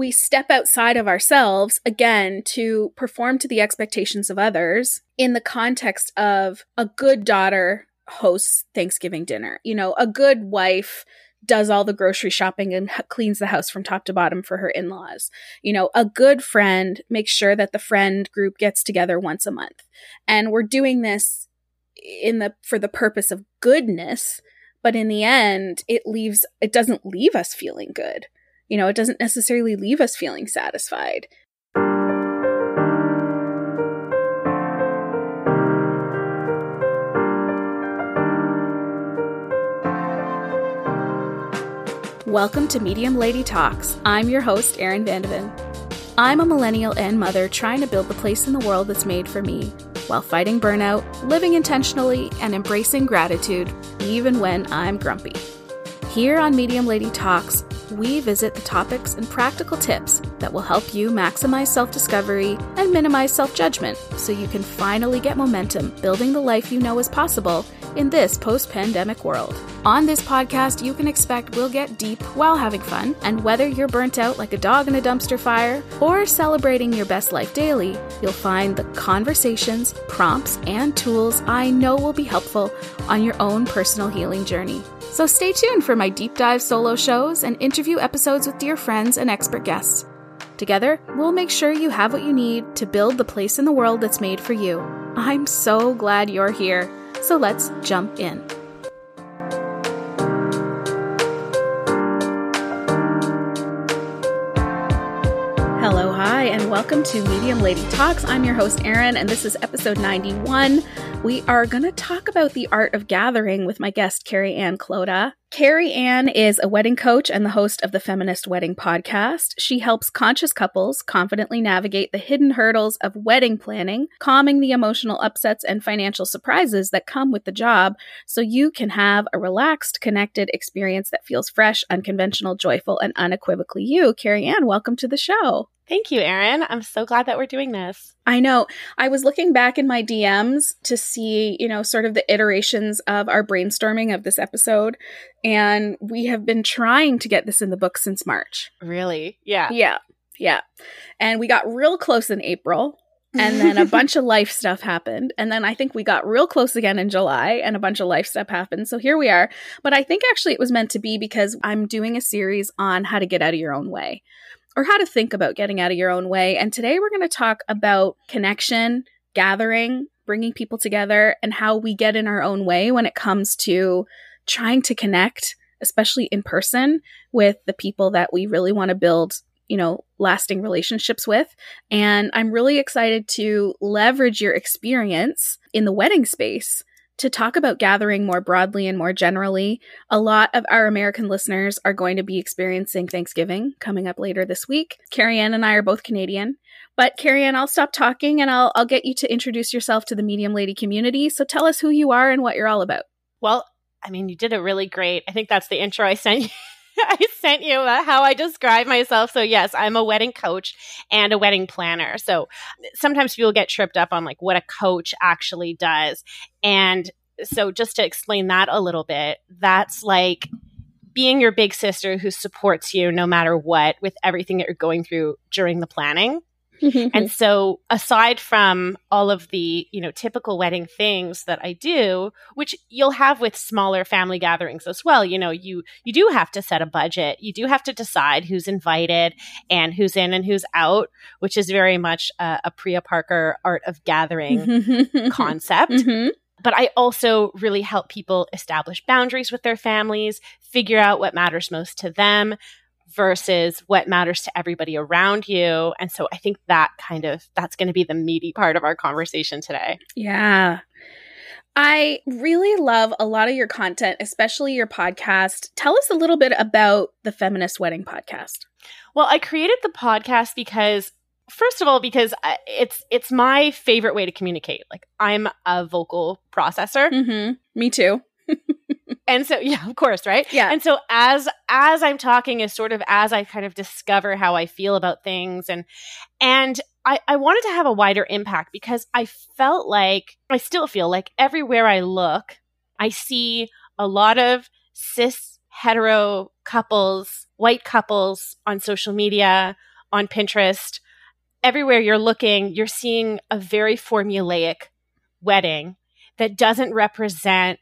we step outside of ourselves, again, to perform to the expectations of others in the context of a good daughter hosts Thanksgiving dinner. You know, a good wife does all the grocery shopping and cleans the house from top to bottom for her in-laws. You know, a good friend makes sure that the friend group gets together once a month. And we're doing this for the purpose of goodness, but in the end, it doesn't leave us feeling good. You know, it doesn't necessarily leave us feeling satisfied. Welcome to Medium Lady Talks. I'm your host, Erin Vandevin. I'm a millennial and mother trying to build the place in the world that's made for me, while fighting burnout, living intentionally, and embracing gratitude, even when I'm grumpy. Here on Medium Lady Talks, we visit the topics and practical tips that will help you maximize self-discovery and minimize self-judgment so you can finally get momentum building the life you know is possible in this post-pandemic world. On this podcast, you can expect we'll get deep while having fun, and whether you're burnt out like a dog in a dumpster fire or celebrating your best life daily, you'll find the conversations, prompts, and tools I know will be helpful on your own personal healing journey. So stay tuned for my deep dive solo shows and interview episodes with dear friends and expert guests. Together, we'll make sure you have what you need to build the place in the world that's made for you. I'm so glad you're here. So let's jump in. Hello, hi, and welcome to Medium Lady Talks. I'm your host, Erin, and this is episode 91. We are going to talk about the art of gathering with my guest, Carrie-Ann Kloda. Carrie-Ann is a wedding coach and the host of the Feminist Wedding Podcast. She helps conscious couples confidently navigate the hidden hurdles of wedding planning, calming the emotional upsets and financial surprises that come with the job so you can have a relaxed, connected experience that feels fresh, unconventional, joyful, and unequivocally you. Carrie-Ann, welcome to the show. Thank you, Erin. I'm so glad that we're doing this. I know. I was looking back in my DMs to see, you know, sort of the iterations of our brainstorming of this episode. And we have been trying to get this in the book since March. Really? Yeah. Yeah. Yeah. And we got real close in April. And then a bunch of life stuff happened. And then I think we got real close again in July and a bunch of life stuff happened. So here we are. But I think actually it was meant to be because I'm doing a series on how to get out of your own way, or how to think about getting out of your own way. And today we're going to talk about connection, gathering, bringing people together, and how we get in our own way when it comes to trying to connect, especially in person, with the people that we really want to build, you know, lasting relationships with. And I'm really excited to leverage your experience in the wedding space to talk about gathering more broadly and more generally. A lot of our American listeners are going to be experiencing Thanksgiving coming up later this week. Carrie-Ann and I are both Canadian. But Carrie-Ann, I'll stop talking and I'll get you to introduce yourself to the Medium Lady community. So tell us who you are and what you're all about. Well, I mean, you did a really great, I think that's the intro I sent you. I sent you how I describe myself. So yes, I'm a wedding coach and a wedding planner. So sometimes people get tripped up on like what a coach actually does. And so just to explain that a little bit, that's like being your big sister who supports you no matter what with everything that you're going through during the planning. And so aside from all of the, you know, typical wedding things that I do, which you'll have with smaller family gatherings as well, you know, you do have to set a budget. You do have to decide who's invited and who's in and who's out, which is very much a Priya Parker art of gathering concept. But I also really help people establish boundaries with their families, figure out what matters most to them versus what matters to everybody around you. And so I think that's going to be the meaty part of our conversation today. Yeah. I really love a lot of your content, especially your podcast. Tell us a little bit about the Feminist Wedding Podcast. Well, I created the podcast because, first of all, because it's my favorite way to communicate. Like, I'm a vocal processor. Me too. And so, yeah, of course, right? Yeah. And so as I'm talking is sort of as I kind of discover how I feel about things. And I wanted to have a wider impact because I felt like, I still feel like everywhere I look, I see a lot of cis, hetero couples, white couples on social media, on Pinterest, everywhere you're looking, you're seeing a very formulaic wedding that doesn't represent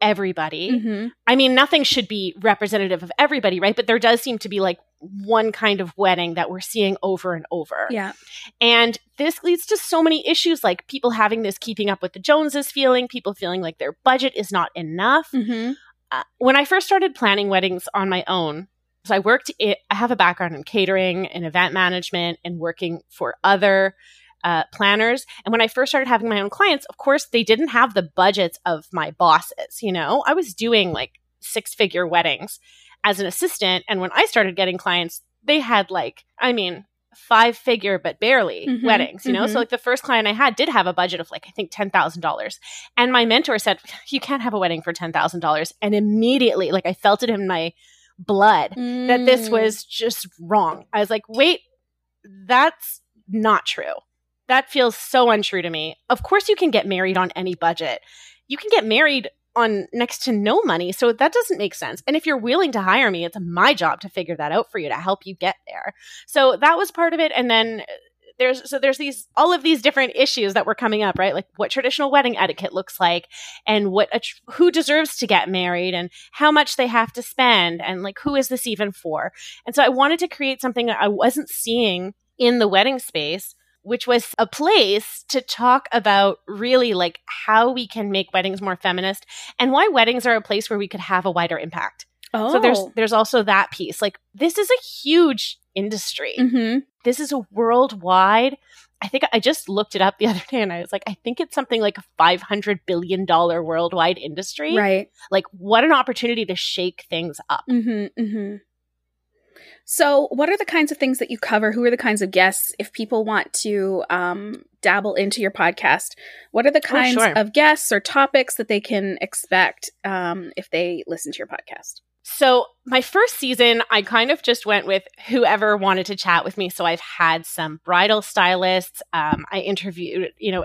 everybody. Mm-hmm. I mean, nothing should be representative of everybody, right? But there does seem to be like one kind of wedding that we're seeing over and over. Yeah. And this leads to so many issues, like people having this keeping up with the Joneses feeling, people feeling like their budget is not enough. Mm-hmm. When I first started planning weddings on my own, so I have a background in catering and event management and working for other planners. And when I first started having my own clients, of course, they didn't have the budgets of my bosses. You know, I was doing like 6-figure weddings as an assistant. And when I started getting clients, they had like, I mean, 5-figure, but barely weddings, you know? So like the first client I had did have a budget of like, I think $10,000. And my mentor said, you can't have a wedding for $10,000. And immediately, like I felt it in my blood that this was just wrong. I was like, wait, that's not true. That feels so untrue to me. Of course you can get married on any budget. You can get married on next to no money. So that doesn't make sense. And if you're willing to hire me, it's my job to figure that out for you, to help you get there. So that was part of it. And then there's these, all of these different issues that were coming up, right? Like what traditional wedding etiquette looks like, and what who deserves to get married, and how much they have to spend, and like who is this even for? And so I wanted to create something that I wasn't seeing in the wedding space, which was a place to talk about really like how we can make weddings more feminist and why weddings are a place where we could have a wider impact. Oh. So there's also that piece. Like this is a huge industry. Mm-hmm. This is a worldwide, I think I just looked it up the other day and I was like, I think it's something like a $500 billion worldwide industry. Right. Like what an opportunity to shake things up. Mm-hmm, mm-hmm. So what are the kinds of things that you cover? Who are the kinds of guests? If people want to dabble into your podcast, what are the kinds of guests or topics that they can expect if they listen to your podcast? So my first season, I kind of just went with whoever wanted to chat with me. So I've had some bridal stylists. I interviewed, you know,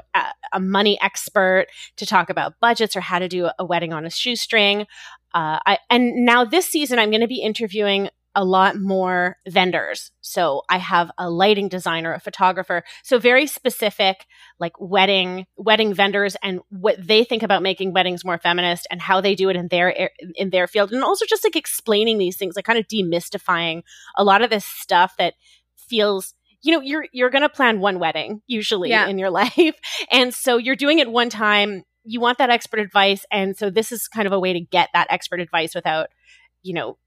a money expert to talk about budgets or how to do a wedding on a shoestring. And now this season, I'm going to be interviewing a lot more vendors. So I have a lighting designer, a photographer. So very specific, like wedding vendors and what they think about making weddings more feminist and how they do it in their field. And also just like explaining these things, like kind of demystifying a lot of this stuff that feels, you know, you're going to plan one wedding usually in your life. And so you're doing it one time. You want that expert advice. And so this is kind of a way to get that expert advice without, you know,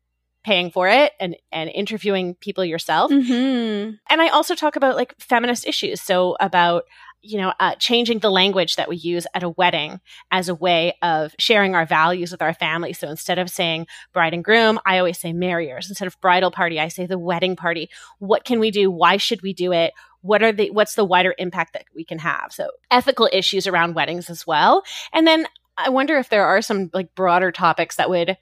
paying for it and interviewing people yourself. Mm-hmm. And I also talk about like feminist issues. So about, you know, changing the language that we use at a wedding as a way of sharing our values with our family. So instead of saying bride and groom, I always say marriers. Instead of bridal party, I say the wedding party. What can we do? Why should we do it? What's the wider impact that we can have? So ethical issues around weddings as well. And then I wonder if there are some like broader topics that would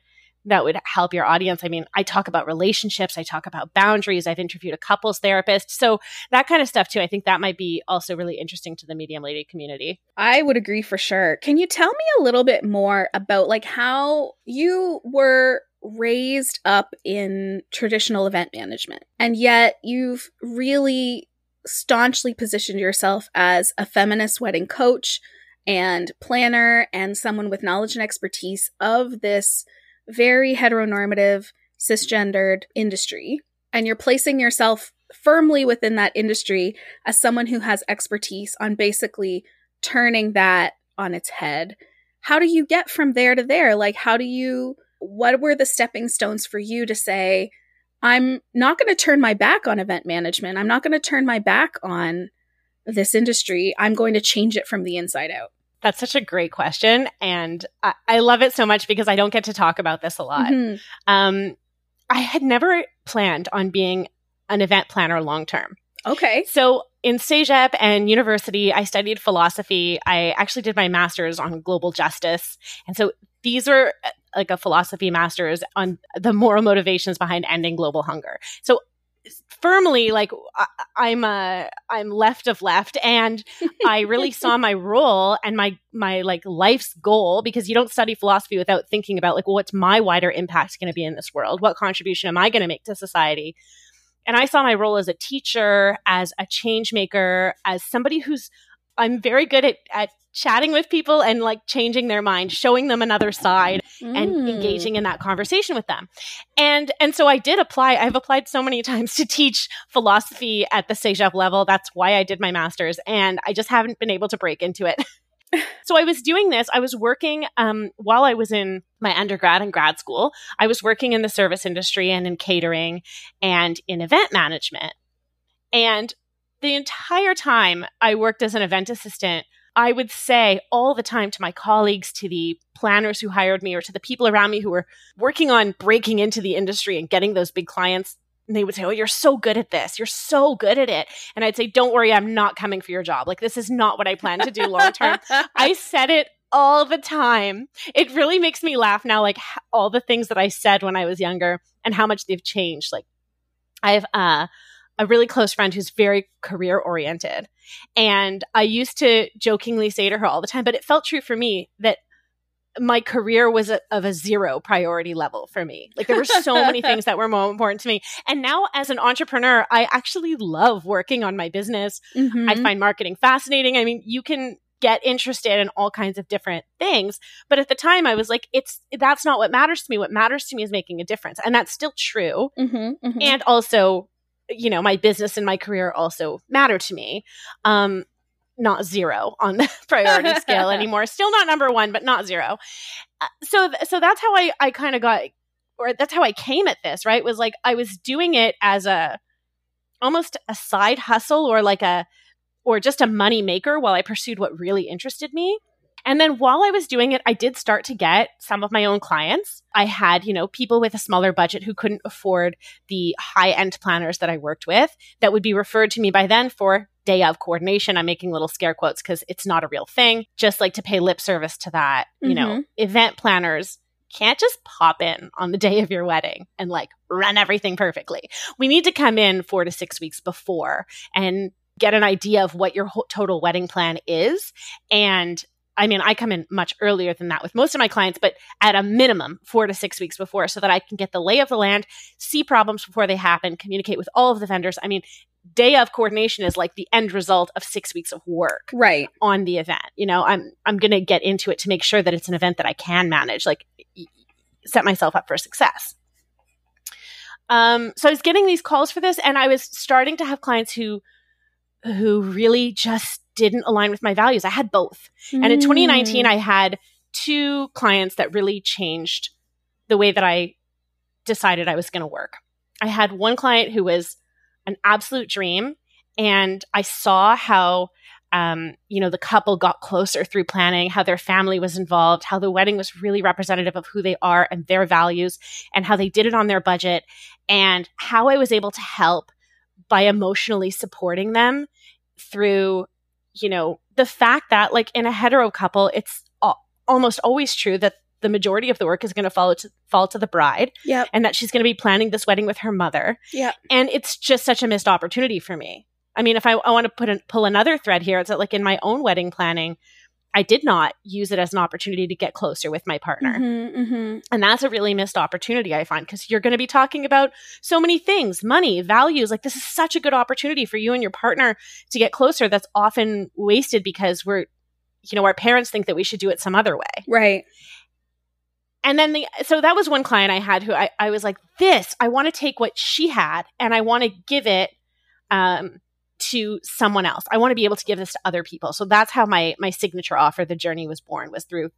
help your audience. I mean, I talk about relationships. I talk about boundaries. I've interviewed a couples therapist. So that kind of stuff too. I think that might be also really interesting to the Medium Lady community. I would agree for sure. Can you tell me a little bit more about like how you were raised up in traditional event management, and yet you've really staunchly positioned yourself as a feminist wedding coach and planner and someone with knowledge and expertise of this very heteronormative, cisgendered industry, and you're placing yourself firmly within that industry as someone who has expertise on basically turning that on its head. How do you get from there to there? Like, what were the stepping stones for you to say, I'm not going to turn my back on event management. I'm not going to turn my back on this industry. I'm going to change it from the inside out. That's such a great question. And I love it so much because I don't get to talk about this a lot. Mm-hmm. I had never planned on being an event planner long term. Okay. So in CEGEP and university, I studied philosophy. I actually did my master's on global justice. And so these are like a philosophy master's on the moral motivations behind ending global hunger. So firmly, like I'm left of left, and I really saw my role and my like life's goal, because you don't study philosophy without thinking about like, well, what's my wider impact going to be in this world? What contribution am I going to make to society? And I saw my role as a teacher, as a change maker, as somebody who's, I'm very good at chatting with people and like changing their mind, showing them another side and engaging in that conversation with them. And so I did apply. I've applied so many times to teach philosophy at the CEGEP level. That's why I did my master's. And I just haven't been able to break into it. So I was doing this. I was working while I was in my undergrad and grad school. I was working in the service industry and in catering and in event management. And the entire time I worked as an event assistant, I would say all the time to my colleagues, to the planners who hired me, or to the people around me who were working on breaking into the industry and getting those big clients, and they would say, oh, you're so good at this. You're so good at it. And I'd say, don't worry, I'm not coming for your job. Like, this is not what I plan to do long term. I said it all the time. It really makes me laugh now, like all the things that I said when I was younger and how much they've changed. Like, I have a really close friend who's very career oriented. And I used to jokingly say to her all the time, but it felt true for me that my career was of a zero priority level for me. Like, there were so many things that were more important to me. And now as an entrepreneur, I actually love working on my business. Mm-hmm. I find marketing fascinating. I mean, you can get interested in all kinds of different things. But at the time I was like, that's not what matters to me. What matters to me is making a difference. And that's still true. Mm-hmm, mm-hmm. And also, you know, my business and my career also matter to me. Not zero on the priority scale anymore. Still not number one, but not zero. So that's how I kind of got, or that's how I came at this, right? Was like, I was doing it as almost a side hustle or just a money maker while I pursued what really interested me. And then while I was doing it, I did start to get some of my own clients. I had, you know, people with a smaller budget who couldn't afford the high-end planners that I worked with that would be referred to me by then for day of coordination. I'm making little scare quotes because it's not a real thing. Just like to pay lip service to that, you mm-hmm. know, event planners can't just pop in on the day of your wedding and like run everything perfectly. We need to come in 4 to 6 weeks before and get an idea of what your total wedding plan is. And I mean, I come in much earlier than that with most of my clients, but at a minimum 4 to 6 weeks before so that I can get the lay of the land, see problems before they happen, communicate with all of the vendors. I mean, day of coordination is like the end result of 6 weeks of work right. on the event. You know, I'm going to get into it to make sure that it's an event that I can manage, like set myself up for success. So I was getting these calls for this and I was starting to have clients who really just didn't align with my values. I had both. And in 2019, I had two clients that really changed the way that I decided I was going to work. I had one client who was an absolute dream. And I saw how, you know, the couple got closer through planning, how their family was involved, how the wedding was really representative of who they are and their values and how they did it on their budget and how I was able to help by emotionally supporting them through, you know, the fact that like in a hetero couple, it's almost always true that the majority of the work is going to fall to the bride yep. and that she's going to be planning this wedding with her mother. Yep. And it's just such a missed opportunity for me. I mean, if I want to pull another thread here, it's that like in my own wedding planning, I did not use it as an opportunity to get closer with my partner. Mm-hmm, mm-hmm. And that's a really missed opportunity, I find, because you're going to be talking about so many things, money, values. Like this is such a good opportunity for you and your partner to get closer. That's often wasted because we're, you know, our parents think that we should do it some other way. Right. And then so that was one client I had who I was like, I want to take what she had and I want to give it to someone else. I want to be able to give this to other people. So that's how my signature offer, The Journey, was born, was through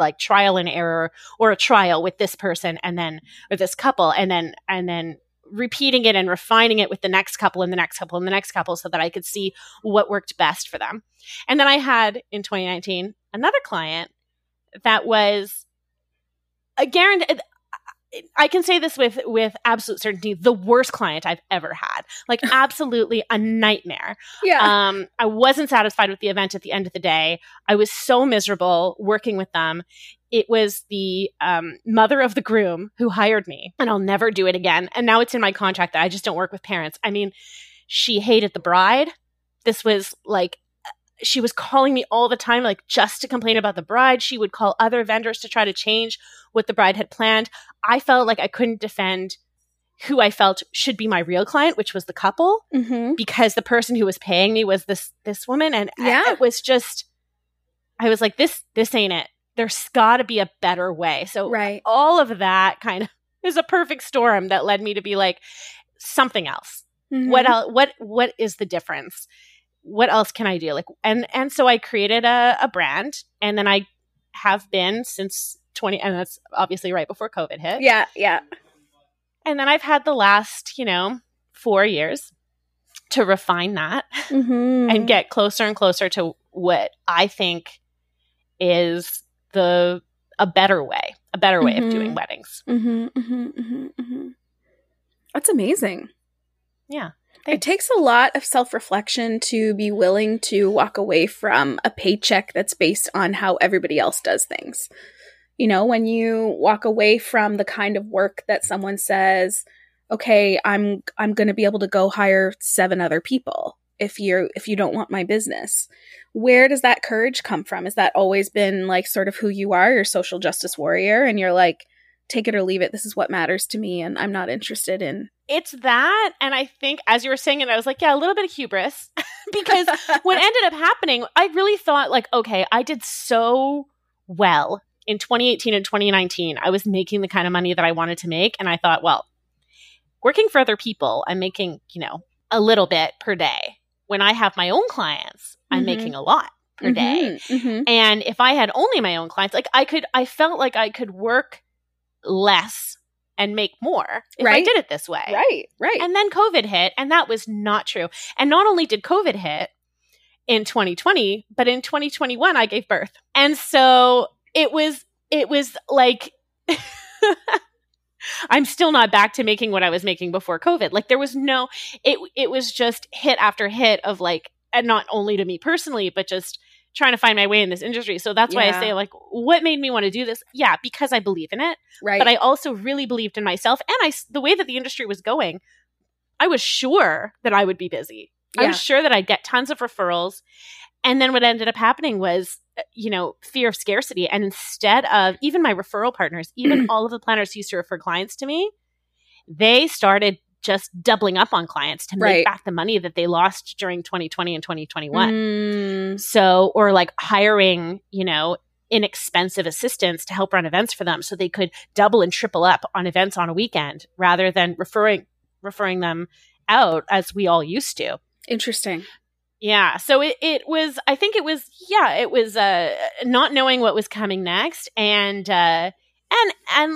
like trial and error or a trial with this person and then or this couple and then repeating it and refining it with the next couple and the next couple and the next couple so that I could see what worked best for them. And then I had in 2019 another client that was again, I can say this with absolute certainty, the worst client I've ever had. Like absolutely a nightmare. Yeah. I wasn't satisfied with the event at the end of the day. I was so miserable working with them. It was the mother of the groom who hired me, and I'll never do it again. And now it's in my contract that I just don't work with parents. I mean, she hated the bride. This was like she was calling me all the time, like just to complain about the bride. She would call other vendors to try to change what the bride had planned. I felt like I couldn't defend who I felt should be my real client, which was the couple, mm-hmm. because the person who was paying me was this woman. And yeah. It was just, I was like, this ain't it. There's got to be a better way. So right. all of that kind of is a perfect storm that led me to be like, something else. Mm-hmm. What else? What is the difference? What else can I do? Like, and so I created a brand, and then I have been since and that's obviously right before COVID hit. Yeah, yeah. And then I've had the last, 4 years to refine that mm-hmm. and get closer and closer to what I think is a better way mm-hmm. of doing weddings. Mm-hmm, mm-hmm, mm-hmm, mm-hmm. That's amazing. Yeah. Thanks. It takes a lot of self-reflection to be willing to walk away from a paycheck that's based on how everybody else does things. When you walk away from the kind of work that someone says, okay, I'm going to be able to go hire 7 other people if you don't want my business. Where does that courage come from? Has that always been like sort of who you are, your social justice warrior, and you're like, take it or leave it. This is what matters to me, and I'm not interested in. It's that, and I think as you were saying it, I was like, yeah, a little bit of hubris because what ended up happening, I really thought like, okay, I did so well. In 2018 and 2019, I was making the kind of money that I wanted to make. And I thought, well, working for other people, I'm making, a little bit per day. When I have my own clients, I'm mm-hmm. making a lot per mm-hmm. day. Mm-hmm. And if I had only my own clients, like I felt like I could work less and make more if right. I did it this way. Right, right. And then COVID hit, and that was not true. And not only did COVID hit in 2020, but in 2021, I gave birth. And so it was like, I'm still not back to making what I was making before COVID. Like there was no, it was just hit after hit of like, and not only to me personally, but just trying to find my way in this industry. So that's why I say like, what made me want to do this? Yeah, because I believe in it. Right. But I also really believed in myself. And the way that the industry was going, I was sure that I would be busy. Yeah. I was sure that I'd get tons of referrals. And then what ended up happening was, fear of scarcity. And instead of even my referral partners, even all of the planners who used to refer clients to me, they started just doubling up on clients to make back the money that they lost during 2020 and 2021. Mm. So, or like hiring, inexpensive assistants to help run events for them so they could double and triple up on events on a weekend rather than referring them out as we all used to. Interesting. Yeah. So it was not knowing what was coming next and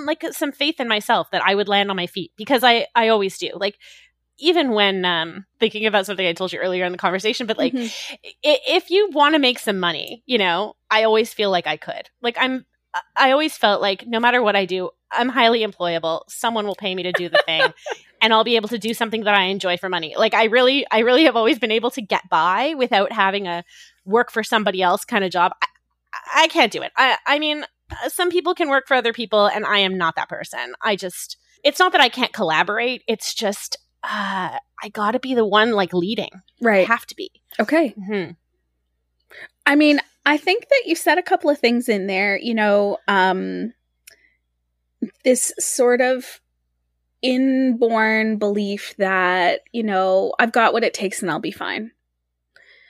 like some faith in myself that I would land on my feet because I always do. Like even when thinking about something I told you earlier in the conversation, but like mm-hmm. if you want to make some money, I always feel like I could. Like I always felt like no matter what I do, I'm highly employable. Someone will pay me to do the thing and I'll be able to do something that I enjoy for money. Like I really have always been able to get by without having a work for somebody else kind of job. I can't do it. I mean, some people can work for other people and I am not that person. It's not that I can't collaborate. It's just, I got to be the one like leading. Right. I have to be. Okay. Mm-hmm. I mean, I think that you said a couple of things in there, this sort of inborn belief that, I've got what it takes and I'll be fine.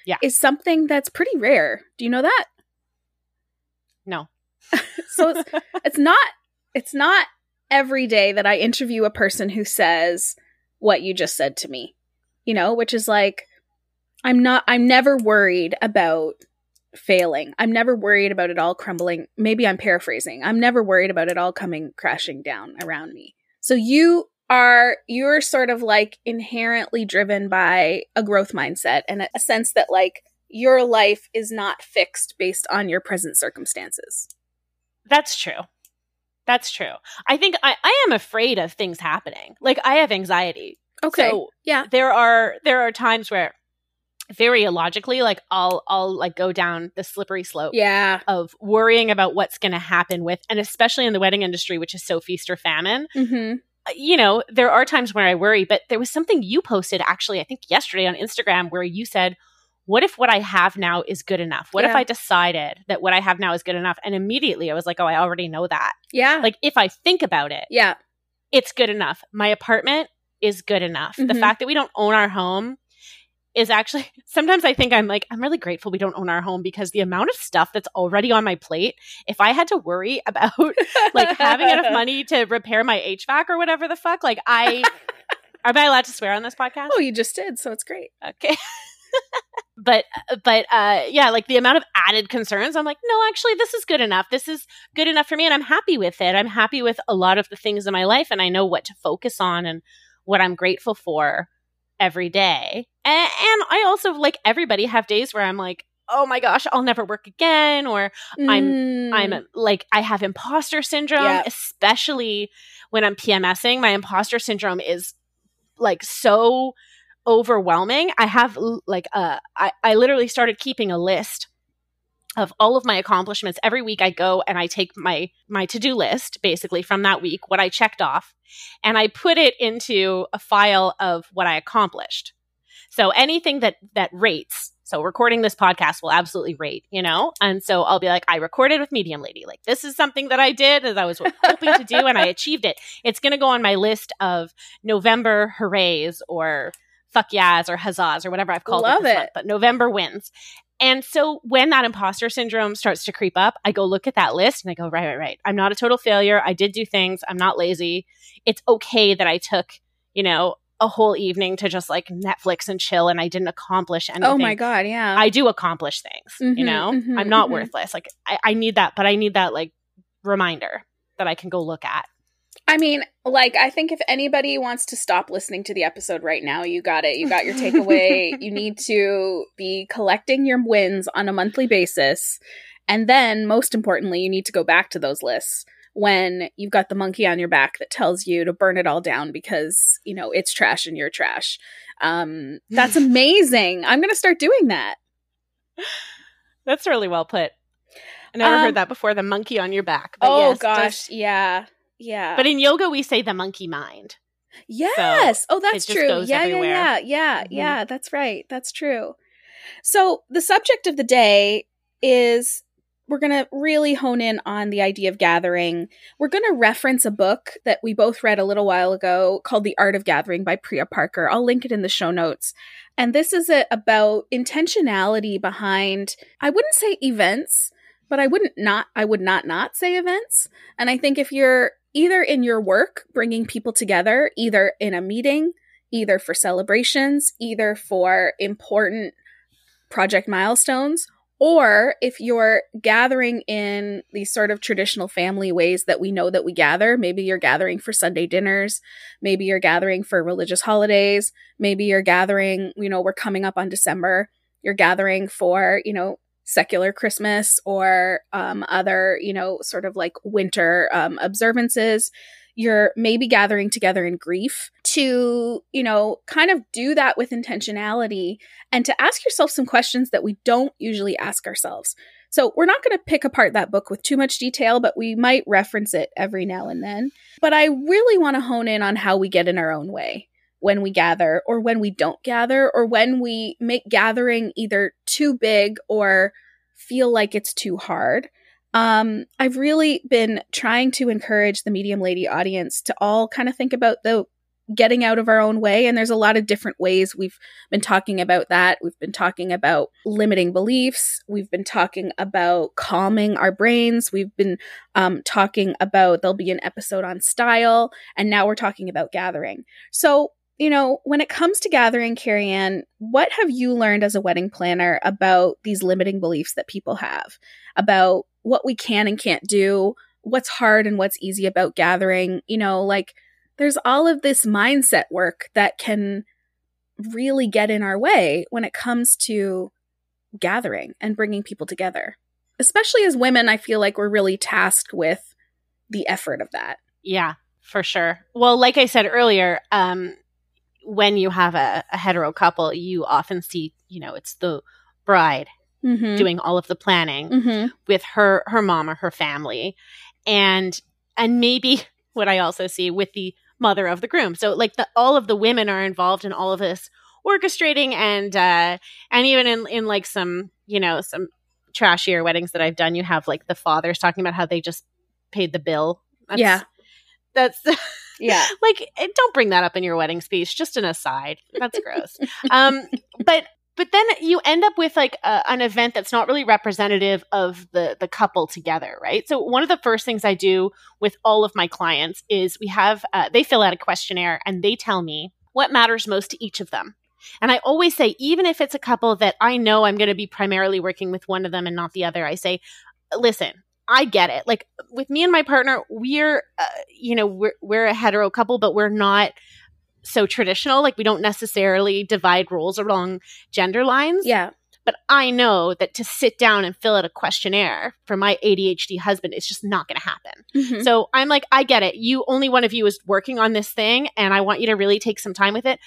Yeah. Is something that's pretty rare. Do you know that? No. So it's not every day that I interview a person who says what you just said to me, which is like, I'm never worried about failing. I'm never worried about it all crumbling. Maybe I'm paraphrasing. I'm never worried about it all coming crashing down around me. So you're sort of like inherently driven by a growth mindset and a sense that like your life is not fixed based on your present circumstances. That's true. I think I am afraid of things happening. Like I have anxiety. Okay. So yeah. There are times where very illogically, like I'll like go down the slippery slope of worrying about what's going to happen with, and especially in the wedding industry, which is so feast or famine, mm-hmm. There are times where I worry, but there was something you posted actually, I think yesterday on Instagram where you said, what if what I have now is good enough? What if I decided that what I have now is good enough? And immediately I was like, oh, I already know that. Yeah. Like if I think about it. Yeah. it's good enough. My apartment is good enough. Mm-hmm. The fact that we don't own our home is actually, sometimes I think I'm really grateful we don't own our home, because the amount of stuff that's already on my plate, if I had to worry about having enough money to repair my HVAC or whatever the fuck, am I allowed to swear on this podcast? Oh, you just did. So it's great. Okay. But the amount of added concerns, I'm like, no, actually, this is good enough. This is good enough for me. And I'm happy with it. I'm happy with a lot of the things in my life, and I know what to focus on and what I'm grateful for every day. And I also, like everybody, have days where I'm like, oh my gosh, I'll never work again. Or I have imposter syndrome, yep. Especially when I'm PMSing. My imposter syndrome is so overwhelming. I have I literally started keeping a list of all of my accomplishments. Every week I go and I take my to-do list, basically from that week, what I checked off, and I put it into a file of what I accomplished. So anything that rates. So recording this podcast will absolutely rate, And so I'll be like, I recorded with Medium Lady. This is something that I did, as I was hoping to do, and I achieved it. It's going to go on my list of November hoorays or fuck yeahs or huzzahs or whatever I've called it this month. But November wins. And so when that imposter syndrome starts to creep up, I go look at that list and I go, right. I'm not a total failure. I did do things. I'm not lazy. It's okay that I took, a whole evening to just Netflix and chill, and I didn't accomplish anything. Oh my God. Yeah. I do accomplish things, mm-hmm, mm-hmm, I'm not worthless. I need that, but I need that reminder that I can go look at. I mean, I think if anybody wants to stop listening to the episode right now, you got it. You got your takeaway. You need to be collecting your wins on a monthly basis. And then most importantly, you need to go back to those lists when you've got the monkey on your back that tells you to burn it all down because, it's trash and you're trash. That's amazing. I'm going to start doing that. That's really well put. I never heard that before, the monkey on your back. But oh, yes, gosh. Yeah. Yeah. But in yoga, we say the monkey mind. Yes. So that's true. Goes everywhere. Yeah. Mm-hmm. Yeah. That's right. That's true. So the subject of the day is... we're going to really hone in on the idea of gathering. We're going to reference a book that we both read a little while ago called The Art of Gathering by Priya Parker. I'll link it in the show notes. And this is about intentionality behind, I wouldn't say events, but I would not say events. And I think if you're either in your work, bringing people together, either in a meeting, either for celebrations, either for important project milestones, or if you're gathering in these sort of traditional family ways that we know that we gather, maybe you're gathering for Sunday dinners, maybe you're gathering for religious holidays, maybe you're gathering, we're coming up on December, you're gathering for, secular Christmas or other, sort of winter observances. You're maybe gathering together in grief to, kind of do that with intentionality and to ask yourself some questions that we don't usually ask ourselves. So we're not going to pick apart that book with too much detail, but we might reference it every now and then. But I really want to hone in on how we get in our own way when we gather or when we don't gather or when we make gathering either too big or feel like it's too hard. I've really been trying to encourage the Medium Lady audience to all kind of think about the getting out of our own way. And there's a lot of different ways we've been talking about that. We've been talking about limiting beliefs. We've been talking about calming our brains. We've been talking about, there'll be an episode on style. And now we're talking about gathering. So, when it comes to gathering, Carrie-Ann, what have you learned as a wedding planner about these limiting beliefs that people have about what we can and can't do, what's hard and what's easy about gathering? There's all of this mindset work that can really get in our way when it comes to gathering and bringing people together. Especially as women, I feel like we're really tasked with the effort of that. Yeah, for sure. Well, like I said earlier, when you have a hetero couple, you often see, it's the bride, mm-hmm, doing all of the planning, mm-hmm, with her mom or her family, and maybe what I also see with the mother of the groom. So all of the women are involved in all of this orchestrating, and even in some some trashier weddings that I've done, you have the fathers talking about how they just paid the bill. That's Yeah. Like, don't bring that up in your wedding speech. Just an aside. That's gross. But then you end up with like an event that's not really representative of the couple together, right? So one of the first things I do with all of my clients is we have they fill out a questionnaire and they tell me what matters most to each of them. And I always say, even if it's a couple that I know I'm going to be primarily working with one of them and not the other, I say, listen, I get it. Like with me and my partner, we're we're a hetero couple, but we're not so traditional. Like we don't necessarily divide roles along gender lines. Yeah. But I know that to sit down and fill out a questionnaire for my ADHD husband, it's just not going to happen. Mm-hmm. So I'm like, I get it. You only one of you is working on this thing, and I want you to really take some time with it.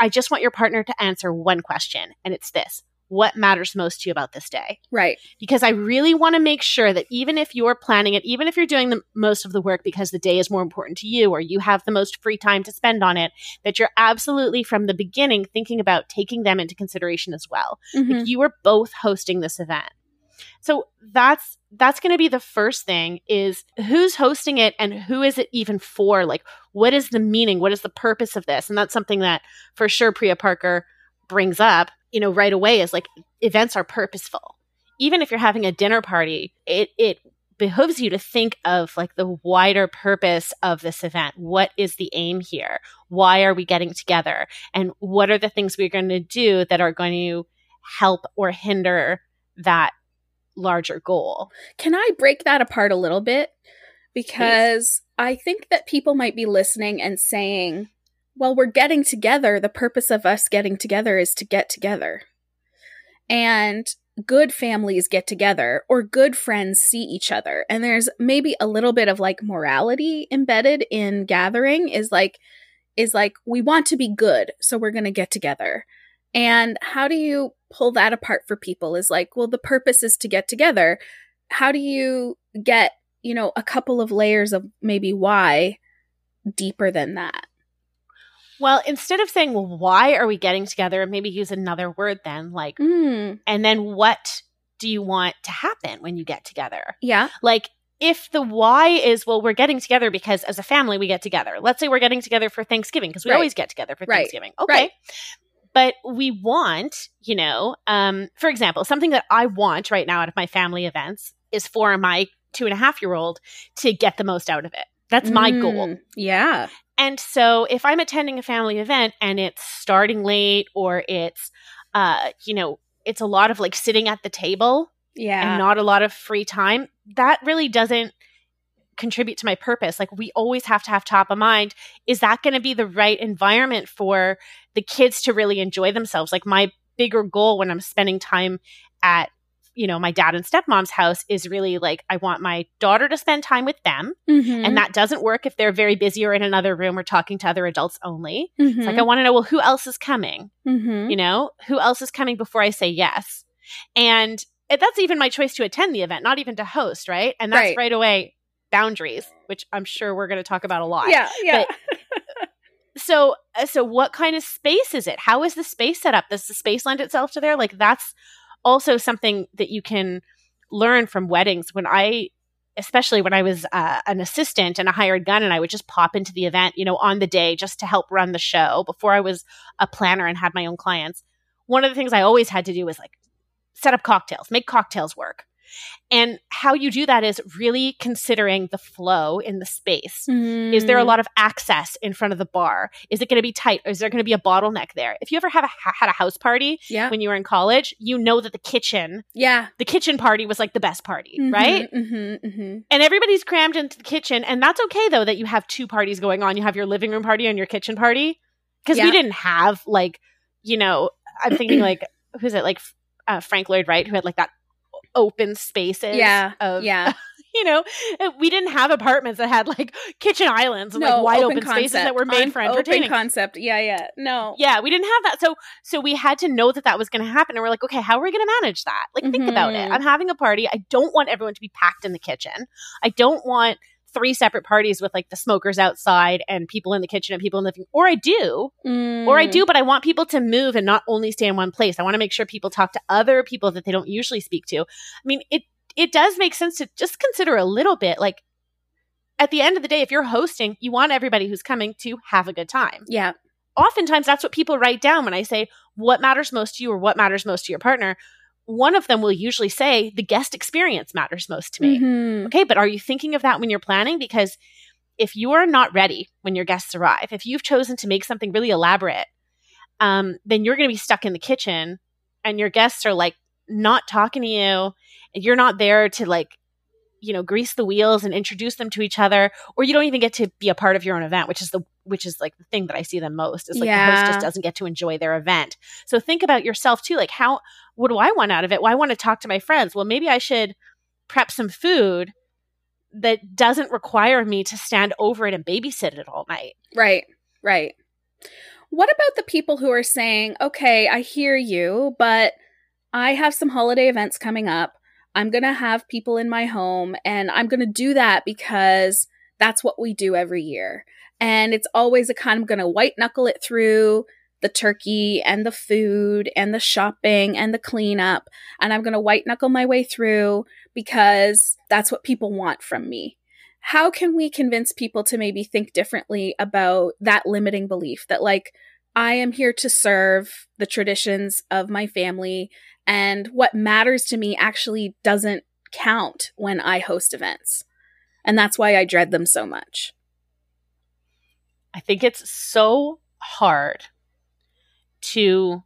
I just want your partner to answer one question, and it's this. What matters most to you about this day? Right. Because I really want to make sure that even if you're planning it, even if you're doing the most of the work because the day is more important to you or you have the most free time to spend on it, that you're absolutely from the beginning thinking about taking them into consideration as well. Mm-hmm. Like you are both hosting this event. So that's going to be the first thing is who's hosting it and who is it even for? Like, what is the meaning? What is the purpose of this? And that's something that for sure Priya Parker brings up, right away is like events are purposeful. Even if you're having a dinner party, it behooves you to think of like the wider purpose of this event. What is the aim here? Why are we getting together? And what are the things we're going to do that are going to help or hinder that larger goal? Can I break that apart a little bit? Because please. I think that people might be listening and saying, well, we're getting together. The purpose of us getting together is to get together. And good families get together or good friends see each other. And there's maybe a little bit of like morality embedded in gathering is like we want to be good, so we're going to get together. And how do you pull that apart for people is like, well, the purpose is to get together. How do you get, a couple of layers of maybe why deeper than that? Well, instead of saying, well, why are we getting together? And maybe use another word then, like, and then what do you want to happen when you get together? Yeah. Like, if the why is, well, we're getting together because as a family, we get together. Let's say we're getting together for Thanksgiving because we always get together for Thanksgiving. Okay. Right. But we want, for example, something that I want right now out of my family events is for my 2.5-year-old to get the most out of it. That's my goal. Yeah. And so if I'm attending a family event and it's starting late or it's, it's a lot of like sitting at the table and not a lot of free time, that really doesn't contribute to my purpose. Like we always have to have top of mind, is that going to be the right environment for the kids to really enjoy themselves? Like my bigger goal when I'm spending time at my dad and stepmom's house is really like, I want my daughter to spend time with them. Mm-hmm. And that doesn't work if they're very busy or in another room or talking to other adults only. Mm-hmm. It's like, I want to know, well, who else is coming? Mm-hmm. Who else is coming before I say yes? And that's even my choice to attend the event, not even to host, right? And that's right away boundaries, which I'm sure we're going to talk about a lot. Yeah. But, so what kind of space is it? How is the space set up? Does the space lend itself to there? Like that's also something that you can learn from weddings. Especially when I was an assistant and a hired gun, and I would just pop into the event, on the day just to help run the show before I was a planner and had my own clients. One of the things I always had to do was like set up cocktails, make cocktails work. And how you do that is really considering the flow in the space. Mm. Is there a lot of access in front of the bar? Is it going to be tight? Or is there going to be a bottleneck there? If you ever had a house party when you were in college, that the kitchen, the kitchen party was like the best party, right? Mm-hmm, mm-hmm. And everybody's crammed into the kitchen. And that's okay, though, that you have two parties going on. You have your living room party and your kitchen party. Because we didn't have like, I'm thinking like, who's it? Like Frank Lloyd Wright, who had like that open spaces. We didn't have apartments that had like kitchen islands and like wide open spaces that were made for entertaining. Open concept. We didn't have that. So we had to know that was going to happen, and we're like, okay, how are we going to manage that? Like, think about it. I'm having a party. I don't want everyone to be packed in the kitchen. I don't want three separate parties with like the smokers outside and people in the kitchen and people in the living. Or I do, but I want people to move and not only stay in one place. I want to make sure people talk to other people that they don't usually speak to. I mean, it does make sense to just consider a little bit like, at the end of the day, if you're hosting, you want everybody who's coming to have a good time. Yeah. Oftentimes, that's what people write down when I say, what matters most to you or what matters most to your partner? One of them will usually say, the guest experience matters most to me. Mm-hmm. Okay, but are you thinking of that when you're planning? Because if you are not ready when your guests arrive, if you've chosen to make something really elaborate, then you're going to be stuck in the kitchen and your guests are like not talking to you and you're not there to like, you know, grease the wheels and introduce them to each other, or you don't even get to be a part of your own event, which is like the thing that I see them most is like the hostess doesn't get to enjoy their event. So think about yourself too. Like, what do I want out of it? Well, I want to talk to my friends. Well, maybe I should prep some food that doesn't require me to stand over it and babysit it all night. Right. Right. What about the people who are saying, okay, I hear you, but I have some holiday events coming up. I'm going to have people in my home and I'm going to do that because that's what we do every year. And it's always a kind of going to white knuckle it through the turkey and the food and the shopping and the cleanup. And I'm going to white knuckle my way through because that's what people want from me. How can we convince people to maybe think differently about that limiting belief that like, I am here to serve the traditions of my family, and what matters to me actually doesn't count when I host events. And that's why I dread them so much. I think it's so hard to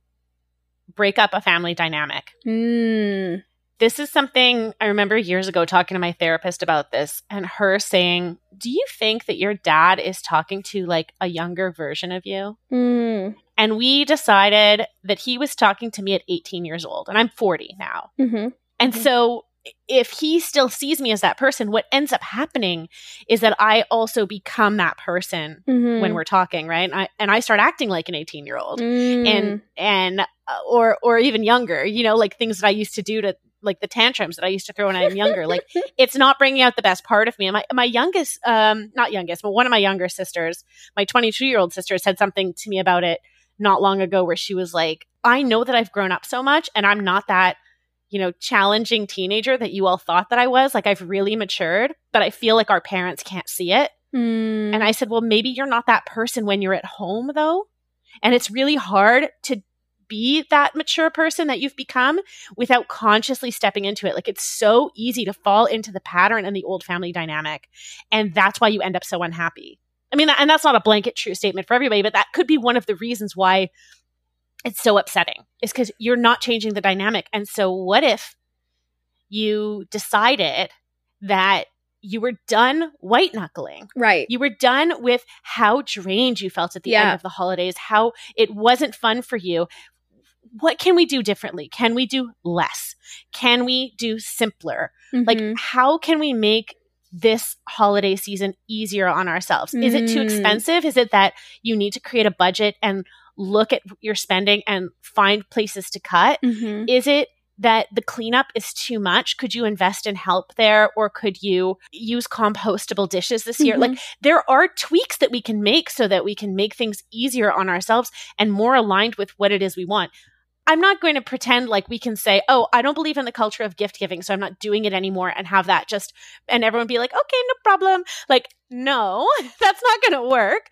break up a family dynamic. Mm. This is something I remember years ago talking to my therapist about this and her saying, do you think that your dad is talking to like a younger version of you? Mm. And we decided that he was talking to me at 18 years old and I'm 40 now. Mm-hmm. And so if he still sees me as that person, what ends up happening is that I also become that person when we're talking, right? And I start acting like an 18-year-old or even younger, you know, like things that I used to do to like the tantrums that I used to throw when I'm younger. Like it's not bringing out the best part of me. And my youngest, not youngest, but one of my younger sisters, my 22-year-old sister said something to me about it not long ago where she was like, I know that I've grown up so much and I'm not that, you know, challenging teenager that you all thought that I was. Like I've really matured, but I feel like our parents can't see it. Mm. And I said, well, maybe you're not that person when you're at home though. And it's really hard to be that mature person that you've become without consciously stepping into it. Like it's so easy to fall into the pattern and the old family dynamic. And that's why you end up so unhappy. I mean, and that's not a blanket true statement for everybody, but that could be one of the reasons why it's so upsetting is because you're not changing the dynamic. And so what if you decided that you were done white knuckling. Right. You were done with how drained you felt at the end of the holidays, how it wasn't fun for you. What can we do differently? Can we do less? Can we do simpler? Mm-hmm. Like, how can we make this holiday season easier on ourselves? Mm. Is it too expensive? Is it that you need to create a budget and look at your spending and find places to cut? Mm-hmm. Is it that the cleanup is too much? Could you invest in help there? Or could you use compostable dishes this year? Like there are tweaks that we can make so that we can make things easier on ourselves and more aligned with what it is we want. I'm not going to pretend like we can say, oh, I don't believe in the culture of gift giving, so I'm not doing it anymore and have that just, and everyone be like, okay, no problem. Like, no, that's not going to work.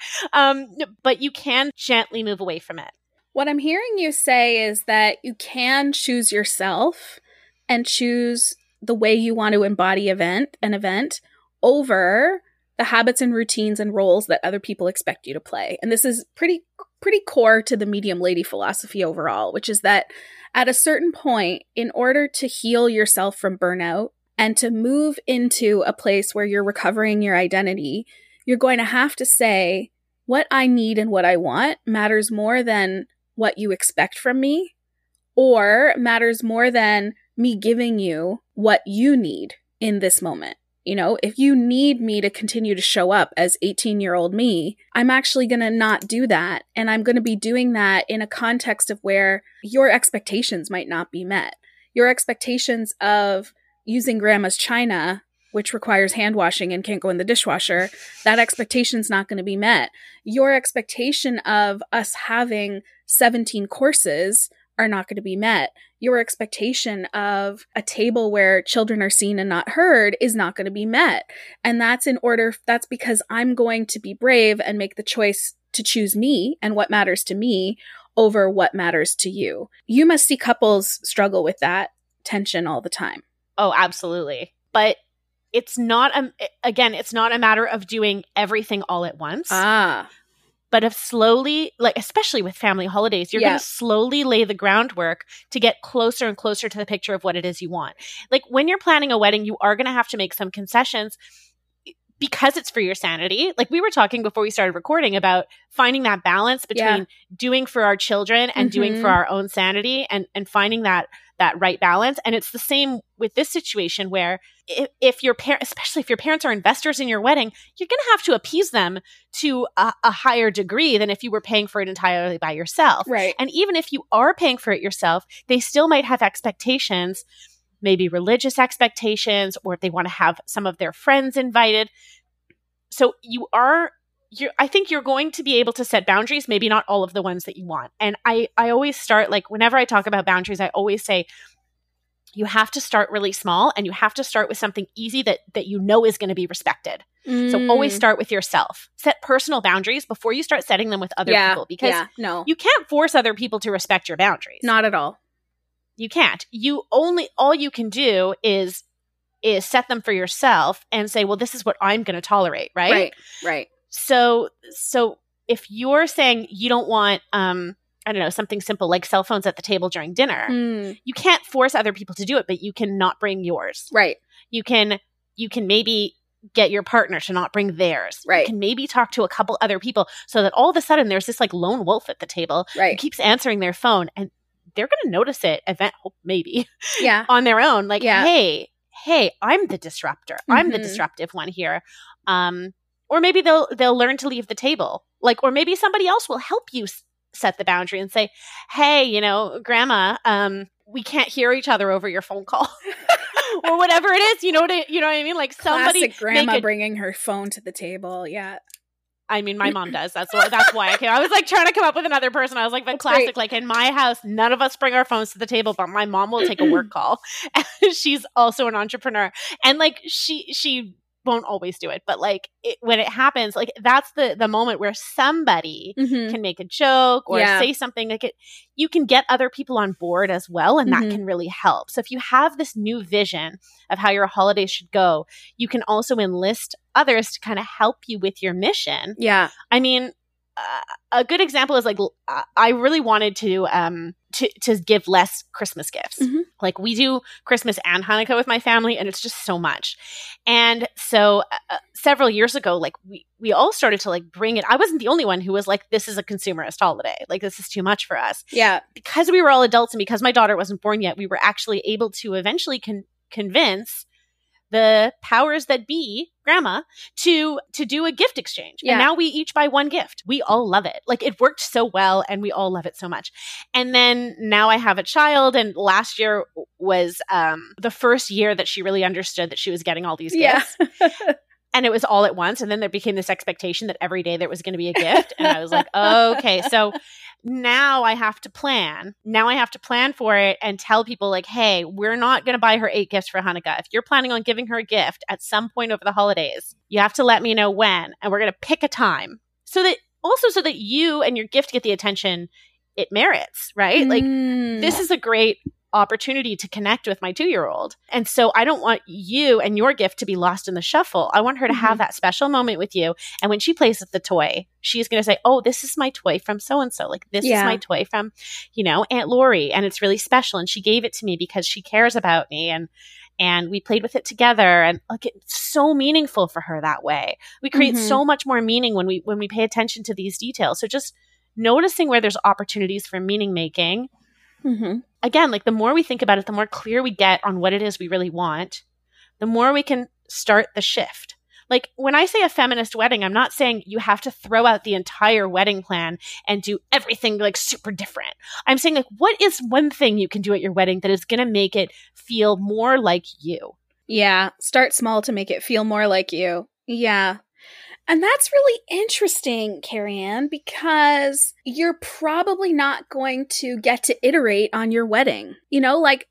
But you can gently move away from it. What I'm hearing you say is that you can choose yourself and choose the way you want to embody an event over the habits and routines and roles that other people expect you to play. And this is pretty core to the medium lady philosophy overall, which is that at a certain point, in order to heal yourself from burnout and to move into a place where you're recovering your identity, you're going to have to say, what I need and what I want matters more than what you expect from me, or matters more than me giving you what you need in this moment. You know, if you need me to continue to show up as 18-year-old me, I'm actually going to not do that. And I'm going to be doing that in a context of where your expectations might not be met. Your expectations of using grandma's china, which requires hand washing and can't go in the dishwasher, that expectation's not going to be met. Your expectation of us having 17 courses are not going to be met. Your expectation of a table where children are seen and not heard is not going to be met. And that's because I'm going to be brave and make the choice to choose me and what matters to me over what matters to you. You must see couples struggle with that tension all the time. Oh, absolutely. But it's not, again, it's not a matter of doing everything all at once. But if slowly, like especially with family holidays, you're going to slowly lay the groundwork to get closer and closer to the picture of what it is you want. Like when you're planning a wedding, you are going to have to make some concessions because it's for your sanity. Like we were talking before we started recording about finding that balance between doing for our children and doing for our own sanity and finding that right balance. And it's the same with this situation where if your parents, especially if your parents are investors in your wedding, you're going to have to appease them to a higher degree than if you were paying for it entirely by yourself. Right. And even if you are paying for it yourself, they still might have expectations, maybe religious expectations, or if they want to have some of their friends invited. So I think you're going to be able to set boundaries, maybe not all of the ones that you want. And I always start, like whenever I talk about boundaries, I always say you have to start really small and you have to start with something easy that you know is going to be respected. So always start with yourself. Set personal boundaries before you start setting them with other people because you can't force other people to respect your boundaries. Not at all. You can't. All you can do is set them for yourself and say, well, this is what I'm going to tolerate, right? Right. So if you're saying you don't want, I don't know, something simple like cell phones at the table during dinner, you can't force other people to do it, but you can not bring yours. Right. You can maybe get your partner to not bring theirs. Right. You can maybe talk to a couple other people so that all of a sudden there's this like lone wolf at the table who keeps answering their phone and they're going to notice it, maybe, on their own. Like, hey, I'm the disruptor. I'm the disruptive one here. Or maybe they'll learn to leave the table. Like, or maybe somebody else will help you set the boundary and say, hey, Grandma, we can't hear each other over your phone call. Or whatever it is, you know what I mean? Like somebody. Classic grandma bringing her phone to the table. Yeah. I mean, my mom does. That's why I came. I was like trying to come up with another person. I was like, the classic, great. Like in my house, none of us bring our phones to the table, but my mom will take a work call. She's also an entrepreneur. And like, she won't always do it. But like when it happens, like that's the moment where somebody can make a joke or say something. Like you can get other people on board as well. And that can really help. So if you have this new vision of how your holiday should go, you can also enlist others to kind of help you with your mission. Yeah. I mean, a good example is like, I really wanted to give less Christmas gifts. Like we do Christmas and Hanukkah with my family and it's just so much. And so several years ago, like we all started to like bring it. I wasn't the only one who was like, this is a consumerist holiday. Like this is too much for us. Yeah. Because we were all adults and because my daughter wasn't born yet, we were actually able to eventually convince the powers that be, Grandma, to do a gift exchange. Yeah. And now we each buy one gift. We all love it. Like it worked so well and we all love it so much. And then now I have a child and last year was the first year that she really understood that she was getting all these gifts. And it was all at once. And then there became this expectation that every day there was going to be a gift. And I was like, okay, so now I have to plan. Now I have to plan for it and tell people like, hey, we're not going to buy her 8 gifts for Hanukkah. If you're planning on giving her a gift at some point over the holidays, you have to let me know when. And we're going to pick a time. So that you and your gift get the attention it merits, right? Like this is a great opportunity to connect with my 2-year-old. And so I don't want you and your gift to be lost in the shuffle. I want her to have that special moment with you. And when she plays with the toy, she's going to say, oh, this is my toy from so-and-so. Like this is my toy from, Aunt Lori. And it's really special. And she gave it to me because she cares about me. And we played with it together. And like it's so meaningful for her that way. We create so much more meaning when we pay attention to these details. So just noticing where there's opportunities for meaning making. Again, like the more we think about it, the more clear we get on what it is we really want, the more we can start the shift. Like when I say a feminist wedding, I'm not saying you have to throw out the entire wedding plan and do everything like super different. I'm saying like, what is one thing you can do at your wedding that is going to make it feel more like you? Yeah. Start small to make it feel more like you. Yeah. And that's really interesting, Carrie-Ann, because you're probably not going to get to iterate on your wedding. You know, like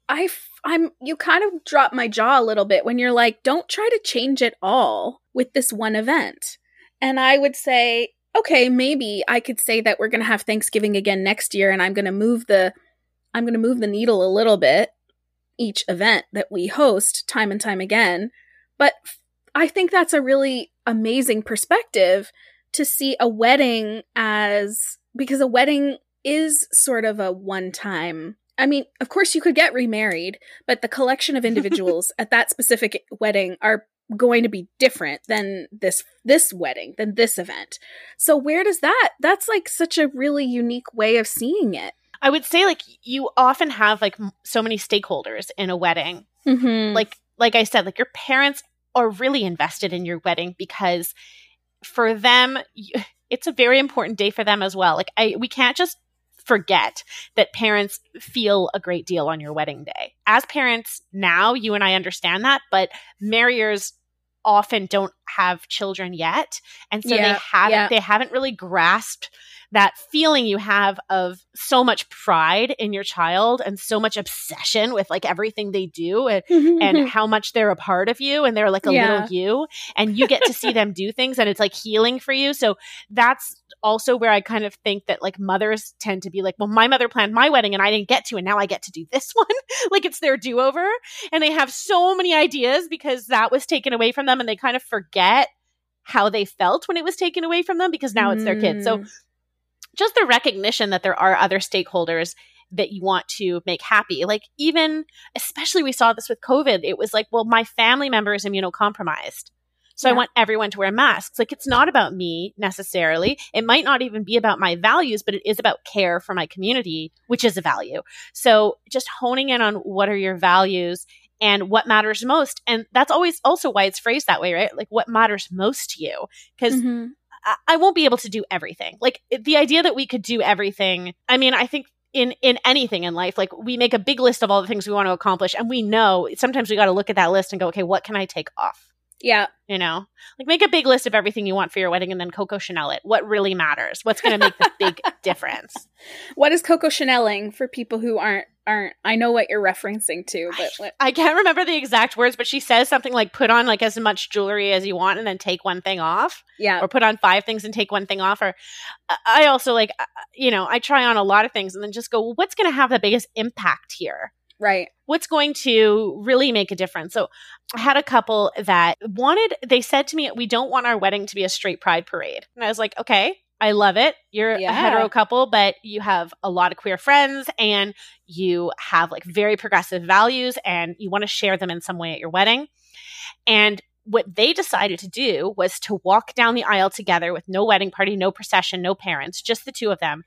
you kind of drop my jaw a little bit when you're like, don't try to change it all with this one event. And I would say, okay, maybe I could say that we're going to have Thanksgiving again next year, and I'm going to move the needle a little bit each event that we host time and time again. But I think that's a really amazing perspective to see a wedding as, because a wedding is sort of a one-time, I mean, of course you could get remarried, but the collection of individuals at that specific wedding are going to be different than this wedding, than this event. So where does that's like such a really unique way of seeing it. I would say like you often have like so many stakeholders in a wedding. Mm-hmm. Like I said, like your parents are really invested in your wedding because for them, it's a very important day for them as well. Like we can't just forget that parents feel a great deal on your wedding day. As parents now, you and I understand that, but marriers often don't have children yet. And so they haven't really grasped that feeling you have of so much pride in your child and so much obsession with like everything they do and how much they're a part of you and they're like a little you, and you get to see them do things and it's like healing for you. So that's also where I kind of think that like mothers tend to be like, well, my mother planned my wedding and I didn't get to, and now I get to do this one. Like it's their do-over, and they have so many ideas because that was taken away from them, and they kind of forget how they felt when it was taken away from them because now it's their kids. So just the recognition that there are other stakeholders that you want to make happy. Like even, especially we saw this with COVID, it was like, well, my family member is immunocompromised. So I want everyone to wear masks. Like it's not about me necessarily. It might not even be about my values, but it is about care for my community, which is a value. So just honing in on what are your values and what matters most. And that's always also why it's phrased that way, right? Like what matters most to you? Because I won't be able to do everything. Like the idea that we could do everything. I mean, I think in anything in life, like we make a big list of all the things we want to accomplish. And we know sometimes we got to look at that list and go, okay, what can I take off? Yeah. You know, like make a big list of everything you want for your wedding and then Coco Chanel it. What really matters? What's going to make the big difference? What is Coco Chaneling for people who aren't? I know what you're referencing to, but I can't remember the exact words, but she says something like put on like as much jewelry as you want and then take one thing off. Yeah. Or put on 5 things and take one thing off. Or I also like, you know, I try on a lot of things and then just go, well, what's going to have the biggest impact here? Right. What's going to really make a difference? So I had a couple that they said to me, we don't want our wedding to be a straight pride parade. And I was like, okay, I love it. You're a hetero couple, but you have a lot of queer friends and you have like very progressive values and you want to share them in some way at your wedding. And what they decided to do was to walk down the aisle together with no wedding party, no procession, no parents, just the two of them.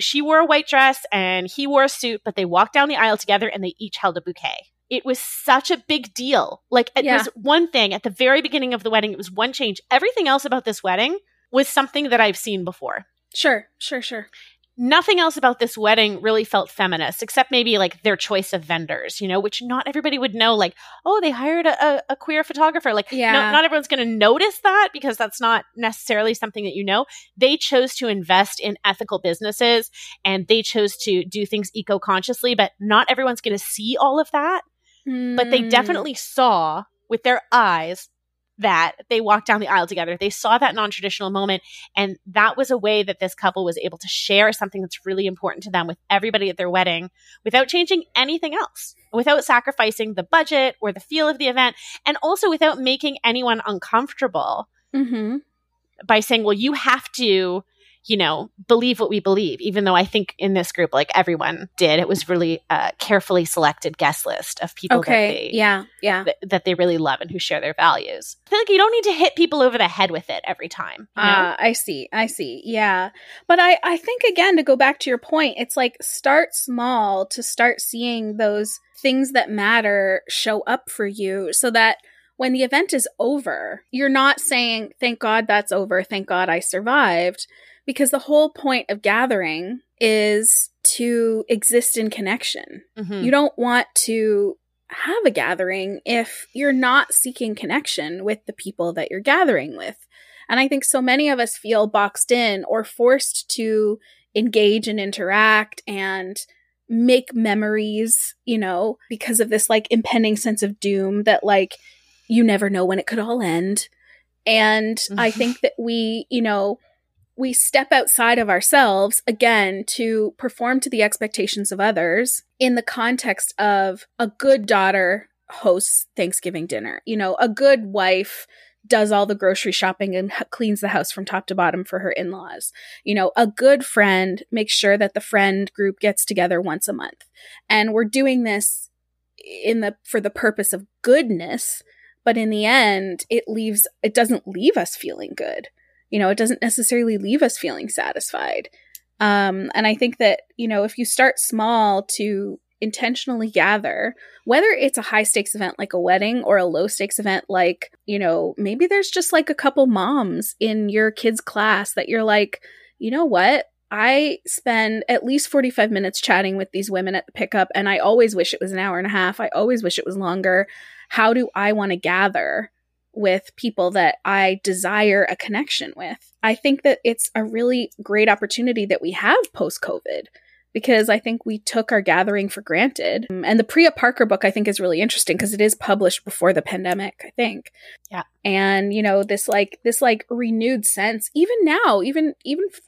She wore a white dress and he wore a suit, but they walked down the aisle together and they each held a bouquet. It was such a big deal. Like it was one thing at the very beginning of the wedding. It was one change. Everything else about this wedding was something that I've seen before. Sure. Nothing else about this wedding really felt feminist, except maybe like their choice of vendors, you know, which not everybody would know. Like, oh, they hired a queer photographer. Like, not everyone's going to notice that because that's not necessarily something that you know. They chose to invest in ethical businesses and they chose to do things eco-consciously, but not everyone's going to see all of that. Mm. But they definitely saw with their eyes that they walked down the aisle together. They saw that non-traditional moment. And that was a way that this couple was able to share something that's really important to them with everybody at their wedding without changing anything else, without sacrificing the budget or the feel of the event, and also without making anyone uncomfortable by saying, well, you have to, you know, believe what we believe, even though I think in this group, like everyone did. It was really a carefully selected guest list of people that they really love and who share their values. I feel like you don't need to hit people over the head with it every time. You know? I see. Yeah. But I think, again, to go back to your point, it's like start small to start seeing those things that matter show up for you so that when the event is over, you're not saying, thank God that's over. Thank God I survived. Because the whole point of gathering is to exist in connection. You don't want to have a gathering if you're not seeking connection with the people that you're gathering with. And I think so many of us feel boxed in or forced to engage and interact and make memories, you know, because of this like impending sense of doom that like you never know when it could all end. And I think that we, you know, we step outside of ourselves again to perform to the expectations of others in the context of a good daughter hosts Thanksgiving dinner. You know, a good wife does all the grocery shopping and cleans the house from top to bottom for her in-laws. You know, a good friend makes sure that the friend group gets together once a month. And we're doing this for the purpose of goodness, but in the end, it doesn't leave us feeling good. You know, it doesn't necessarily leave us feeling satisfied. And I think that, you know, if you start small to intentionally gather, whether it's a high stakes event like a wedding or a low stakes event like, you know, maybe there's just like a couple moms in your kid's class that you're like, you know what? I spend at least 45 minutes chatting with these women at the pickup, and I always wish it was an hour and a half. I always wish it was longer. How do I want to gather with people that I desire a connection with? I think that it's a really great opportunity that we have post-COVID, because I think we took our gathering for granted. And the Priya Parker book, I think, is really interesting because it is published before the pandemic, I think. Yeah. And, you know, this renewed sense, even now, even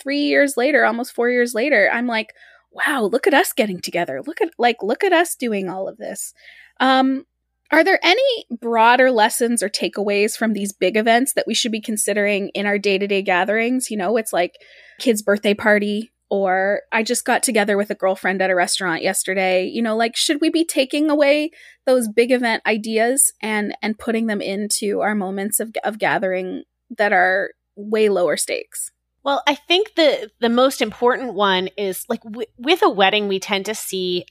3 years later, almost 4 years later, I'm like, wow, look at us getting together. Look at us doing all of this. Are there any broader lessons or takeaways from these big events that we should be considering in our day-to-day gatherings? You know, it's like kids' birthday party, or I just got together with a girlfriend at a restaurant yesterday. You know, like, should we be taking away those big event ideas and putting them into our moments of gathering that are way lower stakes? Well, I think the most important one is, like, with a wedding, we tend to see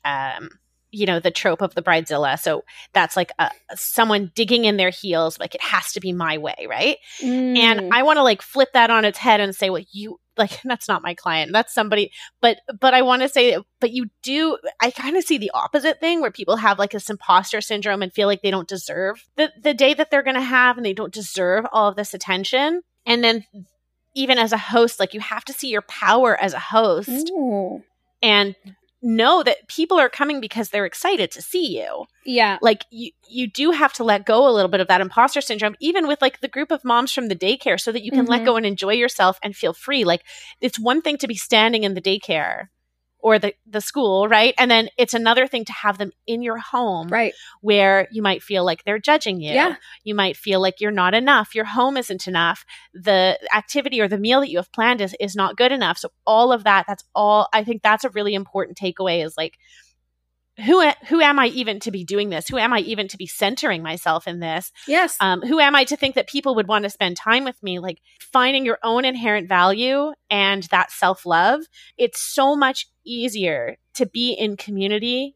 you know, the trope of the bridezilla. So that's like someone digging in their heels, like it has to be my way, right? And I want to like flip that on its head and say, well, you like, that's not my client. That's somebody. But I want to say, but you do, I kind of see the opposite thing where people have like this imposter syndrome and feel like they don't deserve the day that they're going to have, and they don't deserve all of this attention. And then even as a host, like you have to see your power as a host. Ooh. And know that people are coming because they're excited to see you. Yeah. Like you do have to let go a little bit of that imposter syndrome, even with like the group of moms from the daycare, so that you can let go and enjoy yourself and feel free. Like, it's one thing to be standing in the daycare or the school, right? And then it's another thing to have them in your home, right, where you might feel like they're judging you. Yeah. You might feel like you're not enough. Your home isn't enough. The activity or the meal that you have planned is not good enough. So all of that, that's all, I think that's a really important takeaway, is like, who am I even to be doing this? Who am I even to be centering myself in this? Yes. Who am I to think that people would want to spend time with me? Like, finding your own inherent value and that self-love. It's so much easier to be in community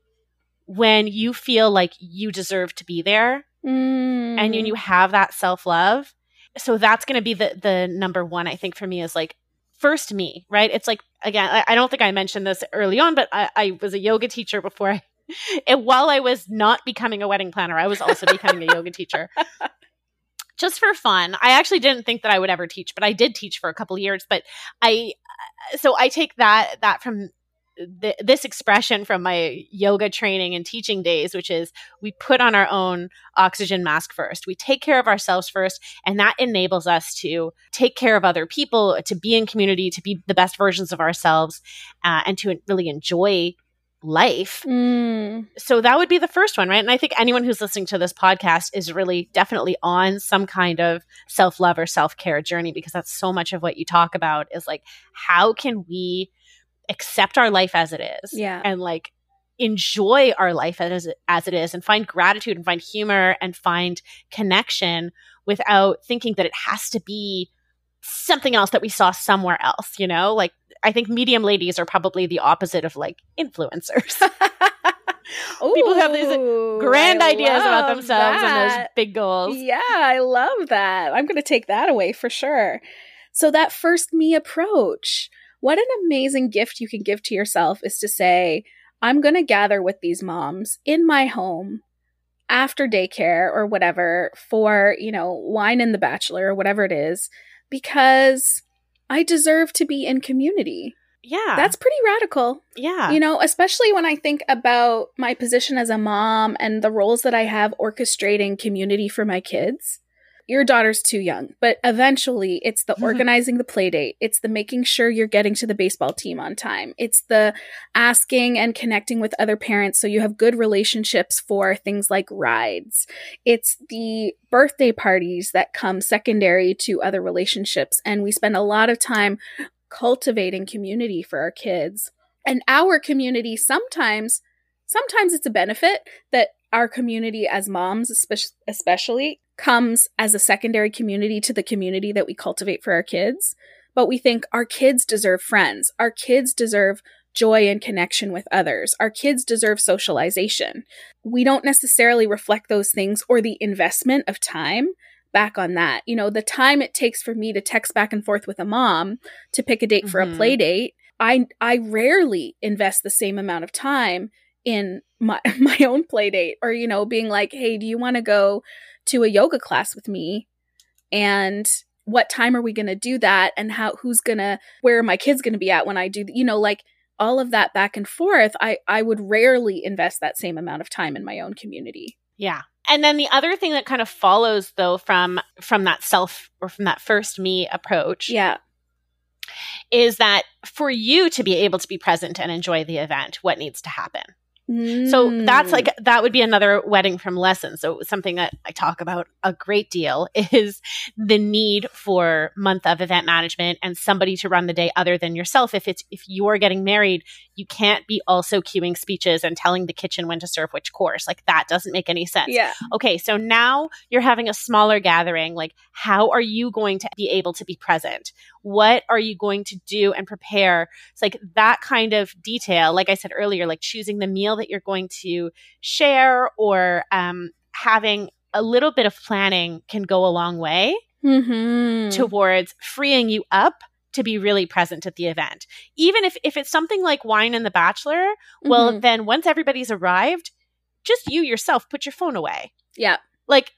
when you feel like you deserve to be there and when you have that self-love. So that's going to be the number one, I think, for me, is like, first me, right? It's like, again, I don't think I mentioned this early on, but I was a yoga teacher before and while I was not becoming a wedding planner, I was also becoming a yoga teacher just for fun. I actually didn't think that I would ever teach, but I did teach for a couple of years. But I take that from this expression from my yoga training and teaching days, which is, we put on our own oxygen mask first. We take care of ourselves first, and that enables us to take care of other people, to be in community, to be the best versions of ourselves, and to really enjoy life. So that would be the first one, right? And I think anyone who's listening to this podcast is really definitely on some kind of self-love or self-care journey, because that's so much of what you talk about, is like, how can we accept our life as it is, and like enjoy our life as it is, and find gratitude and find humor and find connection without thinking that it has to be something else that we saw somewhere else. You know, like, I think medium ladies are probably the opposite of like influencers. Ooh, people who have these grand ideas about themselves and those big goals. Yeah, I love that. I'm going to take that away for sure. So that first me approach. What an amazing gift you can give to yourself is to say, I'm going to gather with these moms in my home after daycare or whatever for, you know, wine and the bachelor or whatever it is. because I deserve to be in community. Yeah. That's pretty radical. Yeah. You know, especially when I think about my position as a mom and the roles that I have orchestrating community for my kids. Your daughter's too young, but eventually it's the organizing the play date. It's the making sure you're getting to the baseball team on time. It's the asking and connecting with other parents so you have good relationships for things like rides. It's the birthday parties that come secondary to other relationships. And we spend a lot of time cultivating community for our kids. And our community sometimes it's a benefit that our community as moms especially comes as a secondary community to the community that we cultivate for our kids. But we think our kids deserve friends. Our kids deserve joy and connection with others. Our kids deserve socialization. We don't necessarily reflect those things or the investment of time back on that. You know, the time it takes for me to text back and forth with a mom to pick a date for a play date, I rarely invest the same amount of time in my own play date, or, you know, being like, hey, do you want to go to a yoga class with me? And what time are we going to do that? And where are my kids going to be at when I do, you know, like all of that back and forth. I would rarely invest that same amount of time in my own community. Yeah. And then the other thing that kind of follows though from that self or from that first me approach. Yeah. Is that for you to be able to be present and enjoy the event, what needs to happen? So that's like, that would be another wedding from lesson. So something that I talk about a great deal is the need for month of event management and somebody to run the day other than yourself. If you're getting married, you can't be also queuing speeches and telling the kitchen when to serve which course. Like that doesn't make any sense. Yeah. Okay. So now you're having a smaller gathering. Like how are you going to be able to be present? What are you going to do and prepare? It's like that kind of detail. Like I said earlier, like choosing the meal that you're going to share or having a little bit of planning can go a long way towards freeing you up to be really present at the event. Even if it's something like wine and the bachelor, well, then once everybody's arrived, just you yourself put your phone away. Yeah. Like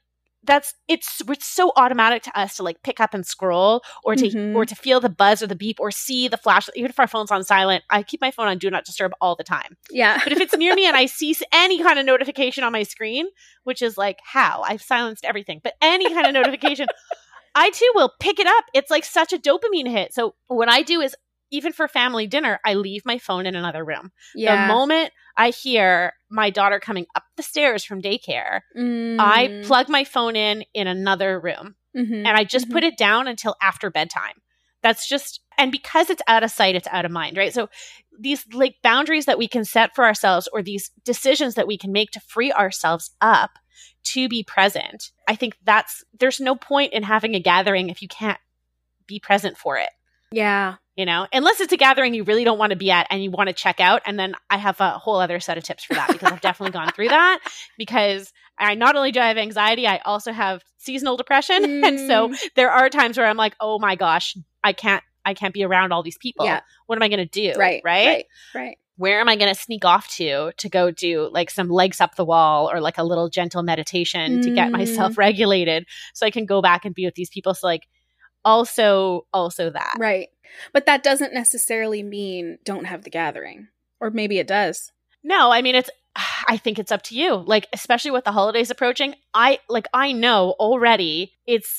it's so automatic to us to like pick up and scroll or to feel the buzz or the beep or see the flash. Even if our phone's on silent, I keep my phone on do not disturb all the time. Yeah. But if it's near me and I see any kind of notification on my screen, which is like how I've silenced everything, but any kind of notification, I too will pick it up. It's like such a dopamine hit. So what I do is even for family dinner, I leave my phone in another room. Yeah. The moment I hear my daughter coming up the stairs from daycare, I plug my phone in another room and I just put it down until after bedtime. That's just, and because it's out of sight, it's out of mind, right? So these like boundaries that we can set for ourselves or these decisions that we can make to free ourselves up to be present. I think there's no point in having a gathering if you can't be present for it. Yeah. You know, unless it's a gathering you really don't want to be at and you want to check out. And then I have a whole other set of tips for that because I've definitely gone through that because I not only do I have anxiety, I also have seasonal depression. And so there are times where I'm like, oh my gosh, I can't be around all these people. Yeah. What am I going to do? Right. Where am I going to sneak off to go do like some legs up the wall or like a little gentle meditation to get myself regulated so I can go back and be with these people. So like, also that. Right. But that doesn't necessarily mean don't have the gathering. Or maybe it does. No, I mean, I think it's up to you. Like, especially with the holidays approaching, I know already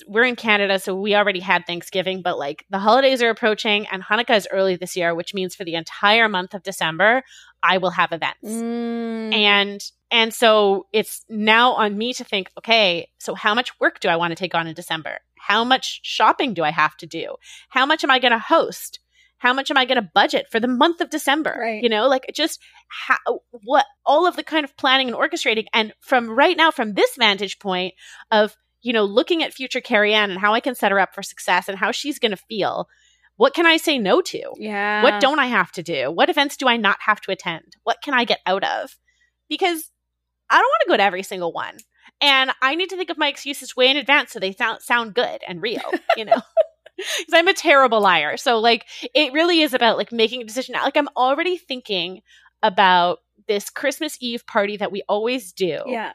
we're in Canada, so we already had Thanksgiving, but like the holidays are approaching and Hanukkah is early this year, which means for the entire month of December, I will have events. And so it's now on me to think, okay, so how much work do I want to take on in December? How much shopping do I have to do? How much am I going to host? How much am I going to budget for the month of December? Right. You know, like just what all of the kind of planning and orchestrating. And from right now, from this vantage point of, you know, looking at future Carrie-Ann and how I can set her up for success and how she's going to feel. What can I say no to? Yeah. What don't I have to do? What events do I not have to attend? What can I get out of? Because I don't want to go to every single one. And I need to think of my excuses way in advance so they sound good and real, you know, because I'm a terrible liar. So like it really is about like making a decision. Like I'm already thinking about this Christmas Eve party that we always do. Yeah.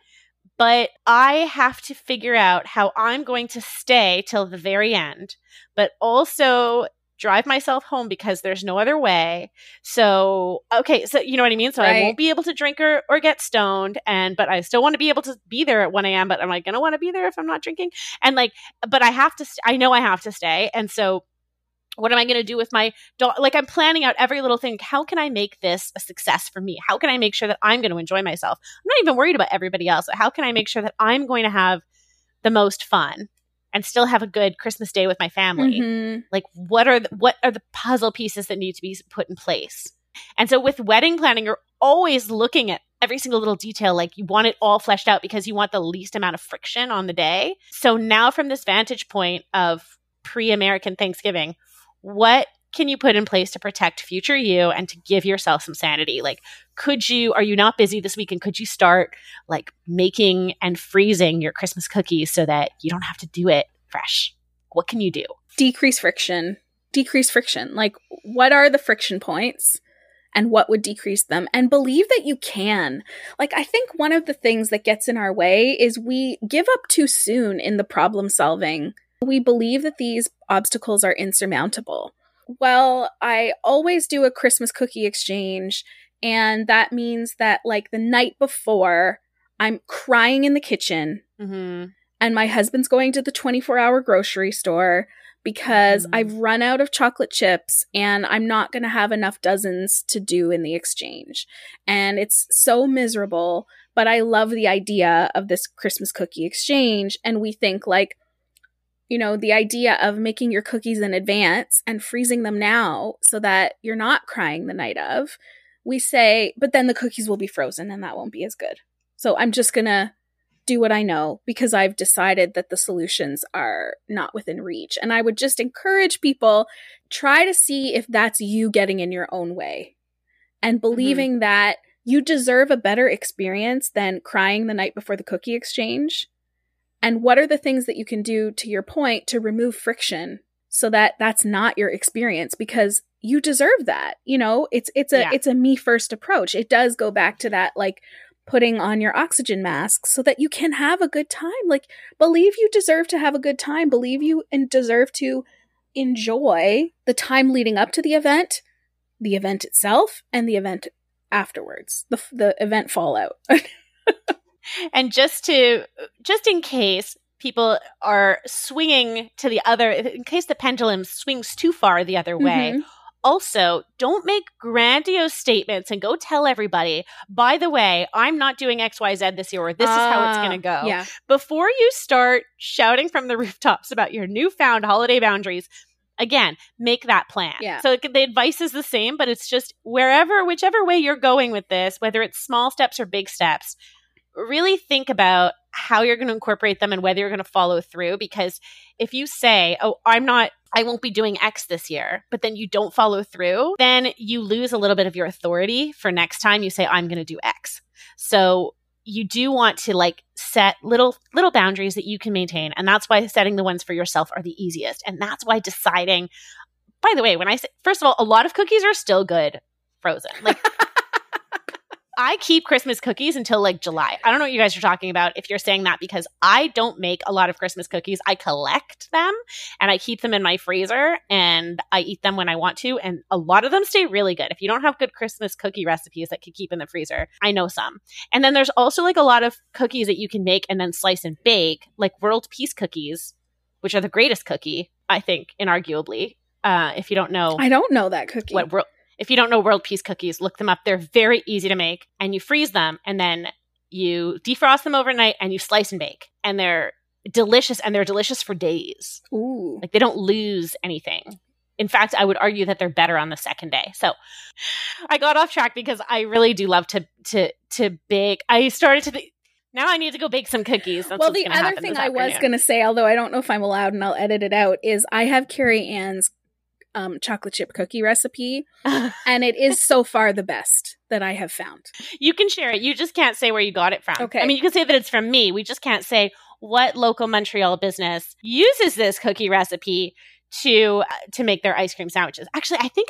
But I have to figure out how I'm going to stay till the very end, but also drive myself home because there's no other way. So, okay. So, you know what I mean? So right. I won't be able to drink or get stoned. But I still want to be able to be there at 1 a.m. But am I going to want to be there if I'm not drinking? And like, but I have to, I know I have to stay. And so what am I going to do with my dog? Like, I'm planning out every little thing. How can I make this a success for me? How can I make sure that I'm going to enjoy myself? I'm not even worried about everybody else. How can I make sure that I'm going to have the most fun and still have a good Christmas day with my family? Mm-hmm. Like, what are the puzzle pieces that need to be put in place? And so with wedding planning, you're always looking at every single little detail. Like, you want it all fleshed out because you want the least amount of friction on the day. So now from this vantage point of pre-American Thanksgiving, what can you put in place to protect future you and to give yourself some sanity? Like, are you not busy this weekend? Could you start like making and freezing your Christmas cookies so that you don't have to do it fresh? What can you do? Decrease friction. Like, what are the friction points and what would decrease them? And believe that you can. Like, I think one of the things that gets in our way is we give up too soon in the problem solving. We believe that these obstacles are insurmountable. Well, I always do a Christmas cookie exchange, and that means that like the night before, I'm crying in the kitchen, mm-hmm. and my husband's going to the 24-hour grocery store because mm-hmm. I've run out of chocolate chips and I'm not going to have enough dozens to do in the exchange. And it's so miserable, but I love the idea of this Christmas cookie exchange. And we think like, you know, the idea of making your cookies in advance and freezing them now so that you're not crying the night of, we say, but then the cookies will be frozen and that won't be as good. So I'm just going to do what I know because I've decided that the solutions are not within reach. And I would just encourage people, try to see if that's you getting in your own way and believing mm-hmm. that you deserve a better experience than crying the night before the cookie exchange. And what are the things that you can do, to your point, to remove friction so that that's not your experience? Because you deserve that. You know, it's a me first approach. It does go back to that, like putting on your oxygen mask so that you can have a good time. Like, believe you deserve to have a good time. Believe you and deserve to enjoy the time leading up to the event itself, and the event afterwards, the event fallout. And just in case people are swinging to the other, in case the pendulum swings too far the other way, mm-hmm. also don't make grandiose statements and go tell everybody, by the way, I'm not doing XYZ this year, or this is how it's going to go. Yeah. Before you start shouting from the rooftops about your newfound holiday boundaries, again, make that plan. Yeah. So the advice is the same, but it's just whichever way you're going with this, whether it's small steps or big steps, really think about how you're going to incorporate them and whether you're going to follow through. Because if you say, oh, I won't be doing X this year, but then you don't follow through, then you lose a little bit of your authority for next time you say, I'm going to do X. So you do want to like set little boundaries that you can maintain. And that's why setting the ones for yourself are the easiest. And that's why deciding, by the way, when I say, first of all, a lot of cookies are still good frozen. Like, I keep Christmas cookies until like July. I don't know what you guys are talking about if you're saying that, because I don't make a lot of Christmas cookies. I collect them and I keep them in my freezer and I eat them when I want to. And a lot of them stay really good. If you don't have good Christmas cookie recipes that could keep in the freezer, I know some. And then there's also like a lot of cookies that you can make and then slice and bake, like World Peace Cookies, which are the greatest cookie, I think, inarguably. If you don't know. I don't know that cookie. If you don't know World Peace Cookies, look them up. They're very easy to make, and you freeze them and then you defrost them overnight and you slice and bake. And they're delicious, and they're delicious for days. Ooh. Like, they don't lose anything. In fact, I would argue that they're better on the second day. So I got off track because I really do love to bake. Now I need to go bake some cookies. That's well, the other thing I was going to say, although I don't know if I'm allowed and I'll edit it out, is I have Carrie-Ann's chocolate chip cookie recipe, and it is so far the best that I have found. You can share it. You just can't say where you got it from. Okay. I mean, you can say that it's from me. We just can't say what local Montreal business uses this cookie recipe to make their ice cream sandwiches. Actually, I think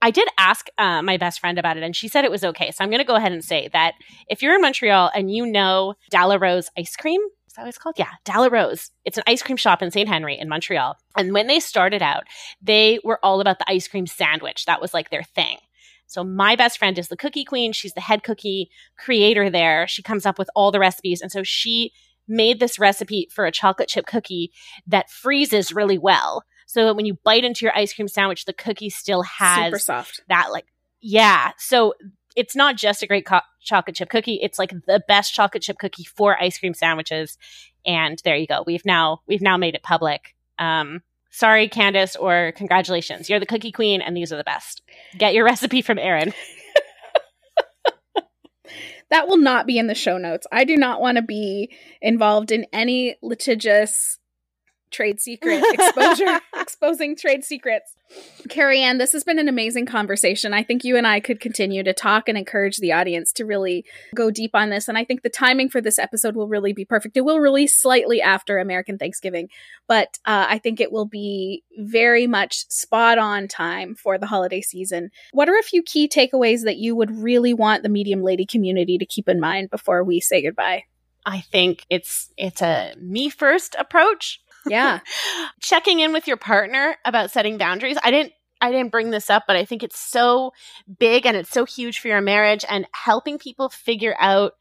I did ask my best friend about it, and she said it was okay. So I'm going to go ahead and say that if you're in Montreal and you know Dalla Rose ice cream, is that what it's called? Yeah, Dalla Rose. It's an ice cream shop in St. Henry in Montreal. And when they started out, they were all about the ice cream sandwich. That was like their thing. So my best friend is the cookie queen. She's the head cookie creator there. She comes up with all the recipes. And so she made this recipe for a chocolate chip cookie that freezes really well. So that when you bite into your ice cream sandwich, the cookie still has super soft. That like, yeah. So it's not just a great chocolate chip cookie. It's like the best chocolate chip cookie for ice cream sandwiches. And there you go. We've now made it public. Sorry, Candace, or congratulations. You're the cookie queen, and these are the best. Get your recipe from Erin. That will not be in the show notes. I do not want to be involved in any litigious trade secret exposure, exposing trade secrets. Carrie-Ann, this has been an amazing conversation. I think you and I could continue to talk and encourage the audience to really go deep on this. And I think the timing for this episode will really be perfect. It will release slightly after American Thanksgiving, but I think it will be very much spot on time for the holiday season. What are a few key takeaways that you would really want the Medium Lady community to keep in mind before we say goodbye? I think it's a me first approach. Yeah. Checking in with your partner about setting boundaries. I didn't bring this up, but I think it's so big and it's so huge for your marriage, and helping people figure out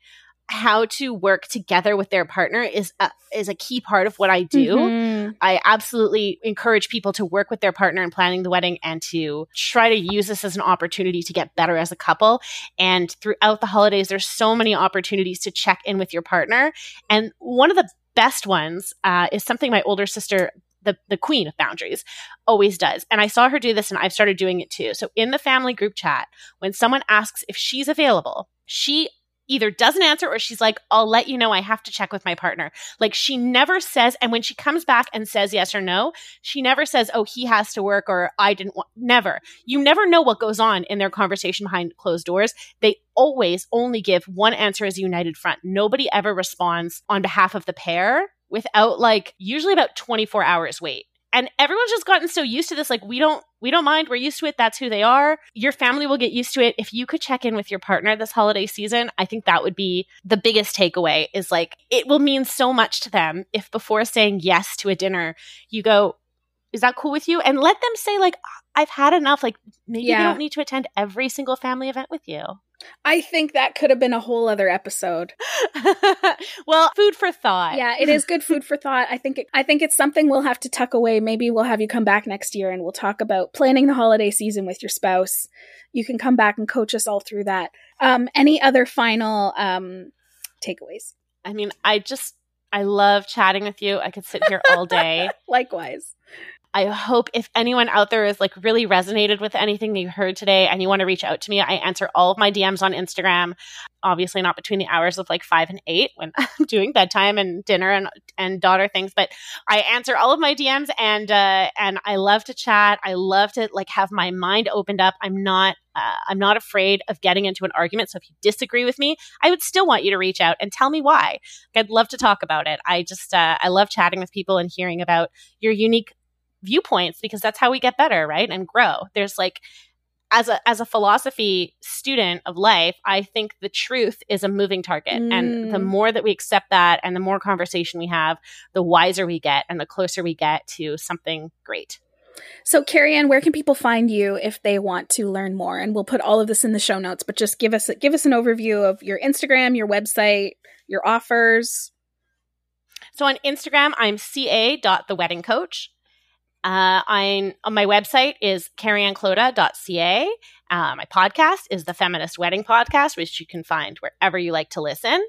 how to work together with their partner is a key part of what I do. Mm-hmm. I absolutely encourage people to work with their partner in planning the wedding and to try to use this as an opportunity to get better as a couple. And throughout the holidays, there's so many opportunities to check in with your partner. And one of the best ones is something my older sister, the queen of boundaries, always does. And I saw her do this, and I've started doing it too. So in the family group chat, when someone asks if she's available, she either doesn't answer or she's like, I'll let you know, I have to check with my partner. Like, she never says, and when she comes back and says yes or no, she never says, oh, he has to work, or I didn't want, never. You never know what goes on in their conversation behind closed doors. They always only give one answer as a united front. Nobody ever responds on behalf of the pair without like usually about 24 hours wait. And everyone's just gotten so used to this. Like, we don't mind. We're used to it. That's who they are. Your family will get used to it. If you could check in with your partner this holiday season, I think that would be the biggest takeaway, is like, it will mean so much to them if before saying yes to a dinner, you go, is that cool with you? And let them say like, I've had enough. Like, maybe they don't need to attend every single family event with you. I think that could have been a whole other episode. Well, food for thought. Yeah, it is good food for thought. I think it's something we'll have to tuck away. Maybe we'll have you come back next year and we'll talk about planning the holiday season with your spouse. You can come back and coach us all through that. Any other final takeaways? I mean, I love chatting with you. I could sit here all day. Likewise. I hope if anyone out there is like really resonated with anything that you heard today and you want to reach out to me, I answer all of my DMs on Instagram. Obviously not between the hours of like 5 and 8 when I'm doing bedtime and dinner and daughter things, but I answer all of my DMs and I love to chat. I love to like have my mind opened up. I'm not afraid of getting into an argument. So if you disagree with me, I would still want you to reach out and tell me why. I'd love to talk about it. I love chatting with people and hearing about your unique viewpoints, because that's how we get better, right? And grow. There's like, as a philosophy student of life, I think the truth is a moving target. And the more that we accept that and the more conversation we have, the wiser we get and the closer we get to something great. So Carrie-Ann, where can people find you if they want to learn more? And we'll put all of this in the show notes, but just give us an overview of your Instagram, your website, your offers. So on Instagram, I'm ca.theweddingcoach. My website is carrieannkloda.ca. My podcast is The Feminist Wedding Podcast, which you can find wherever you like to listen.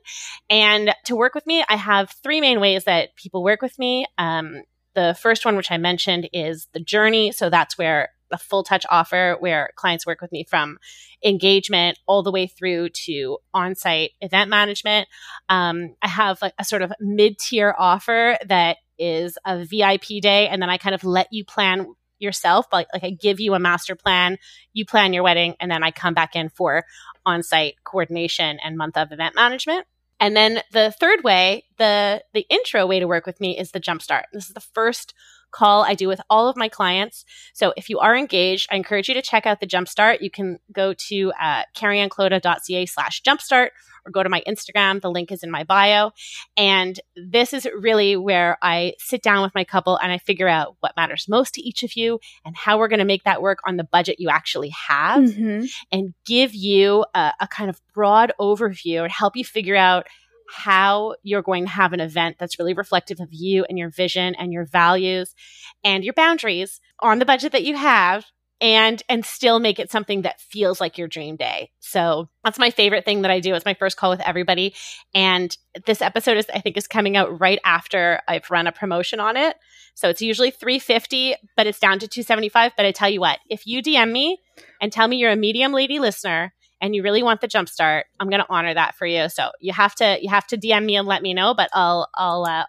And to work with me, I have 3 main ways that people work with me. The first one, which I mentioned, is the journey. So that's where the full touch offer, where clients work with me from engagement all the way through to on-site event management. I have like a sort of mid-tier offer that is a VIP day, and then I kind of let you plan yourself, but like I give you a master plan, you plan your wedding, and then I come back in for on-site coordination and month of event management. And then the third way, the intro way to work with me, is the Jumpstart. This is the first call I do with all of my clients. So if you are engaged, I encourage you to check out the Jumpstart. You can go to carrieannkloda.ca/jumpstart or go to my Instagram. The link is in my bio. And this is really where I sit down with my couple and I figure out what matters most to each of you and how we're going to make that work on the budget you actually have, mm-hmm. and give you a kind of broad overview and help you figure out how you're going to have an event that's really reflective of you and your vision and your values and your boundaries on the budget that you have, and still make it something that feels like your dream day. So that's my favorite thing that I do. It's my first call with everybody. And this episode is, I think, is coming out right after I've run a promotion on it. So it's usually $350, but it's down to $275. But I tell you what, if you DM me and tell me you're a Medium Lady listener and you really want the Jumpstart, I'm going to honor that for you. So you have to DM me and let me know, but I'll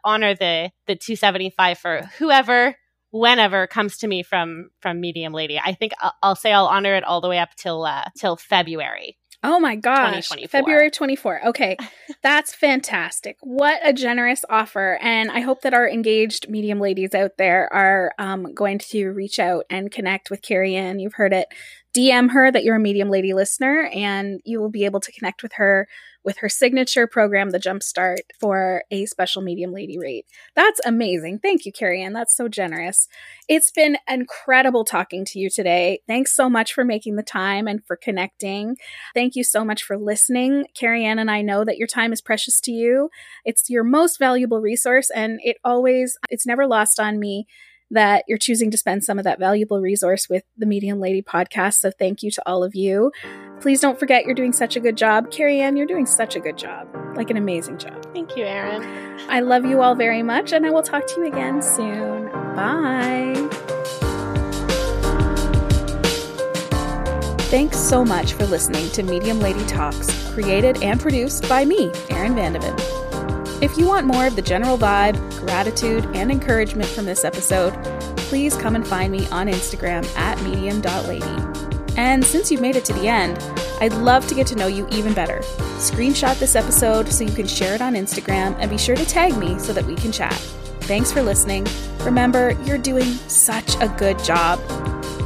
honor the $275 for whoever, whenever comes to me from Medium Lady. I think I'll say I'll honor it all the way up till February. Oh my gosh, February 24. Okay, that's fantastic. What a generous offer. And I hope that our engaged Medium Ladies out there are going to reach out and connect with Carrie-Ann. You've heard it. DM her that you're a Medium Lady listener, and you will be able to connect with her signature program, the Jumpstart, for a special Medium Lady rate. That's amazing. Thank you, Carrie-Ann. That's so generous. It's been incredible talking to you today. Thanks so much for making the time and for connecting. Thank you so much for listening. Carrie-Ann and I know that your time is precious to you. It's your most valuable resource, and it's never lost on me that you're choosing to spend some of that valuable resource with the Medium Lady podcast. So thank you to all of you. Please don't forget, you're doing such a good job. Carrie-Ann, you're doing such a good job, like an amazing job. Thank you, Erin. I love you all very much, and I will talk to you again soon. Bye. Thanks so much for listening to Medium Lady Talks, created and produced by me, Erin Vandevin. If you want more of the general vibe, gratitude, and encouragement from this episode, please come and find me on Instagram at medium.lady. And since you've made it to the end, I'd love to get to know you even better. Screenshot this episode so you can share it on Instagram, and be sure to tag me so that we can chat. Thanks for listening. Remember, you're doing such a good job.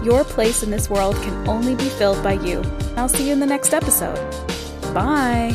Your place in this world can only be filled by you. I'll see you in the next episode. Bye.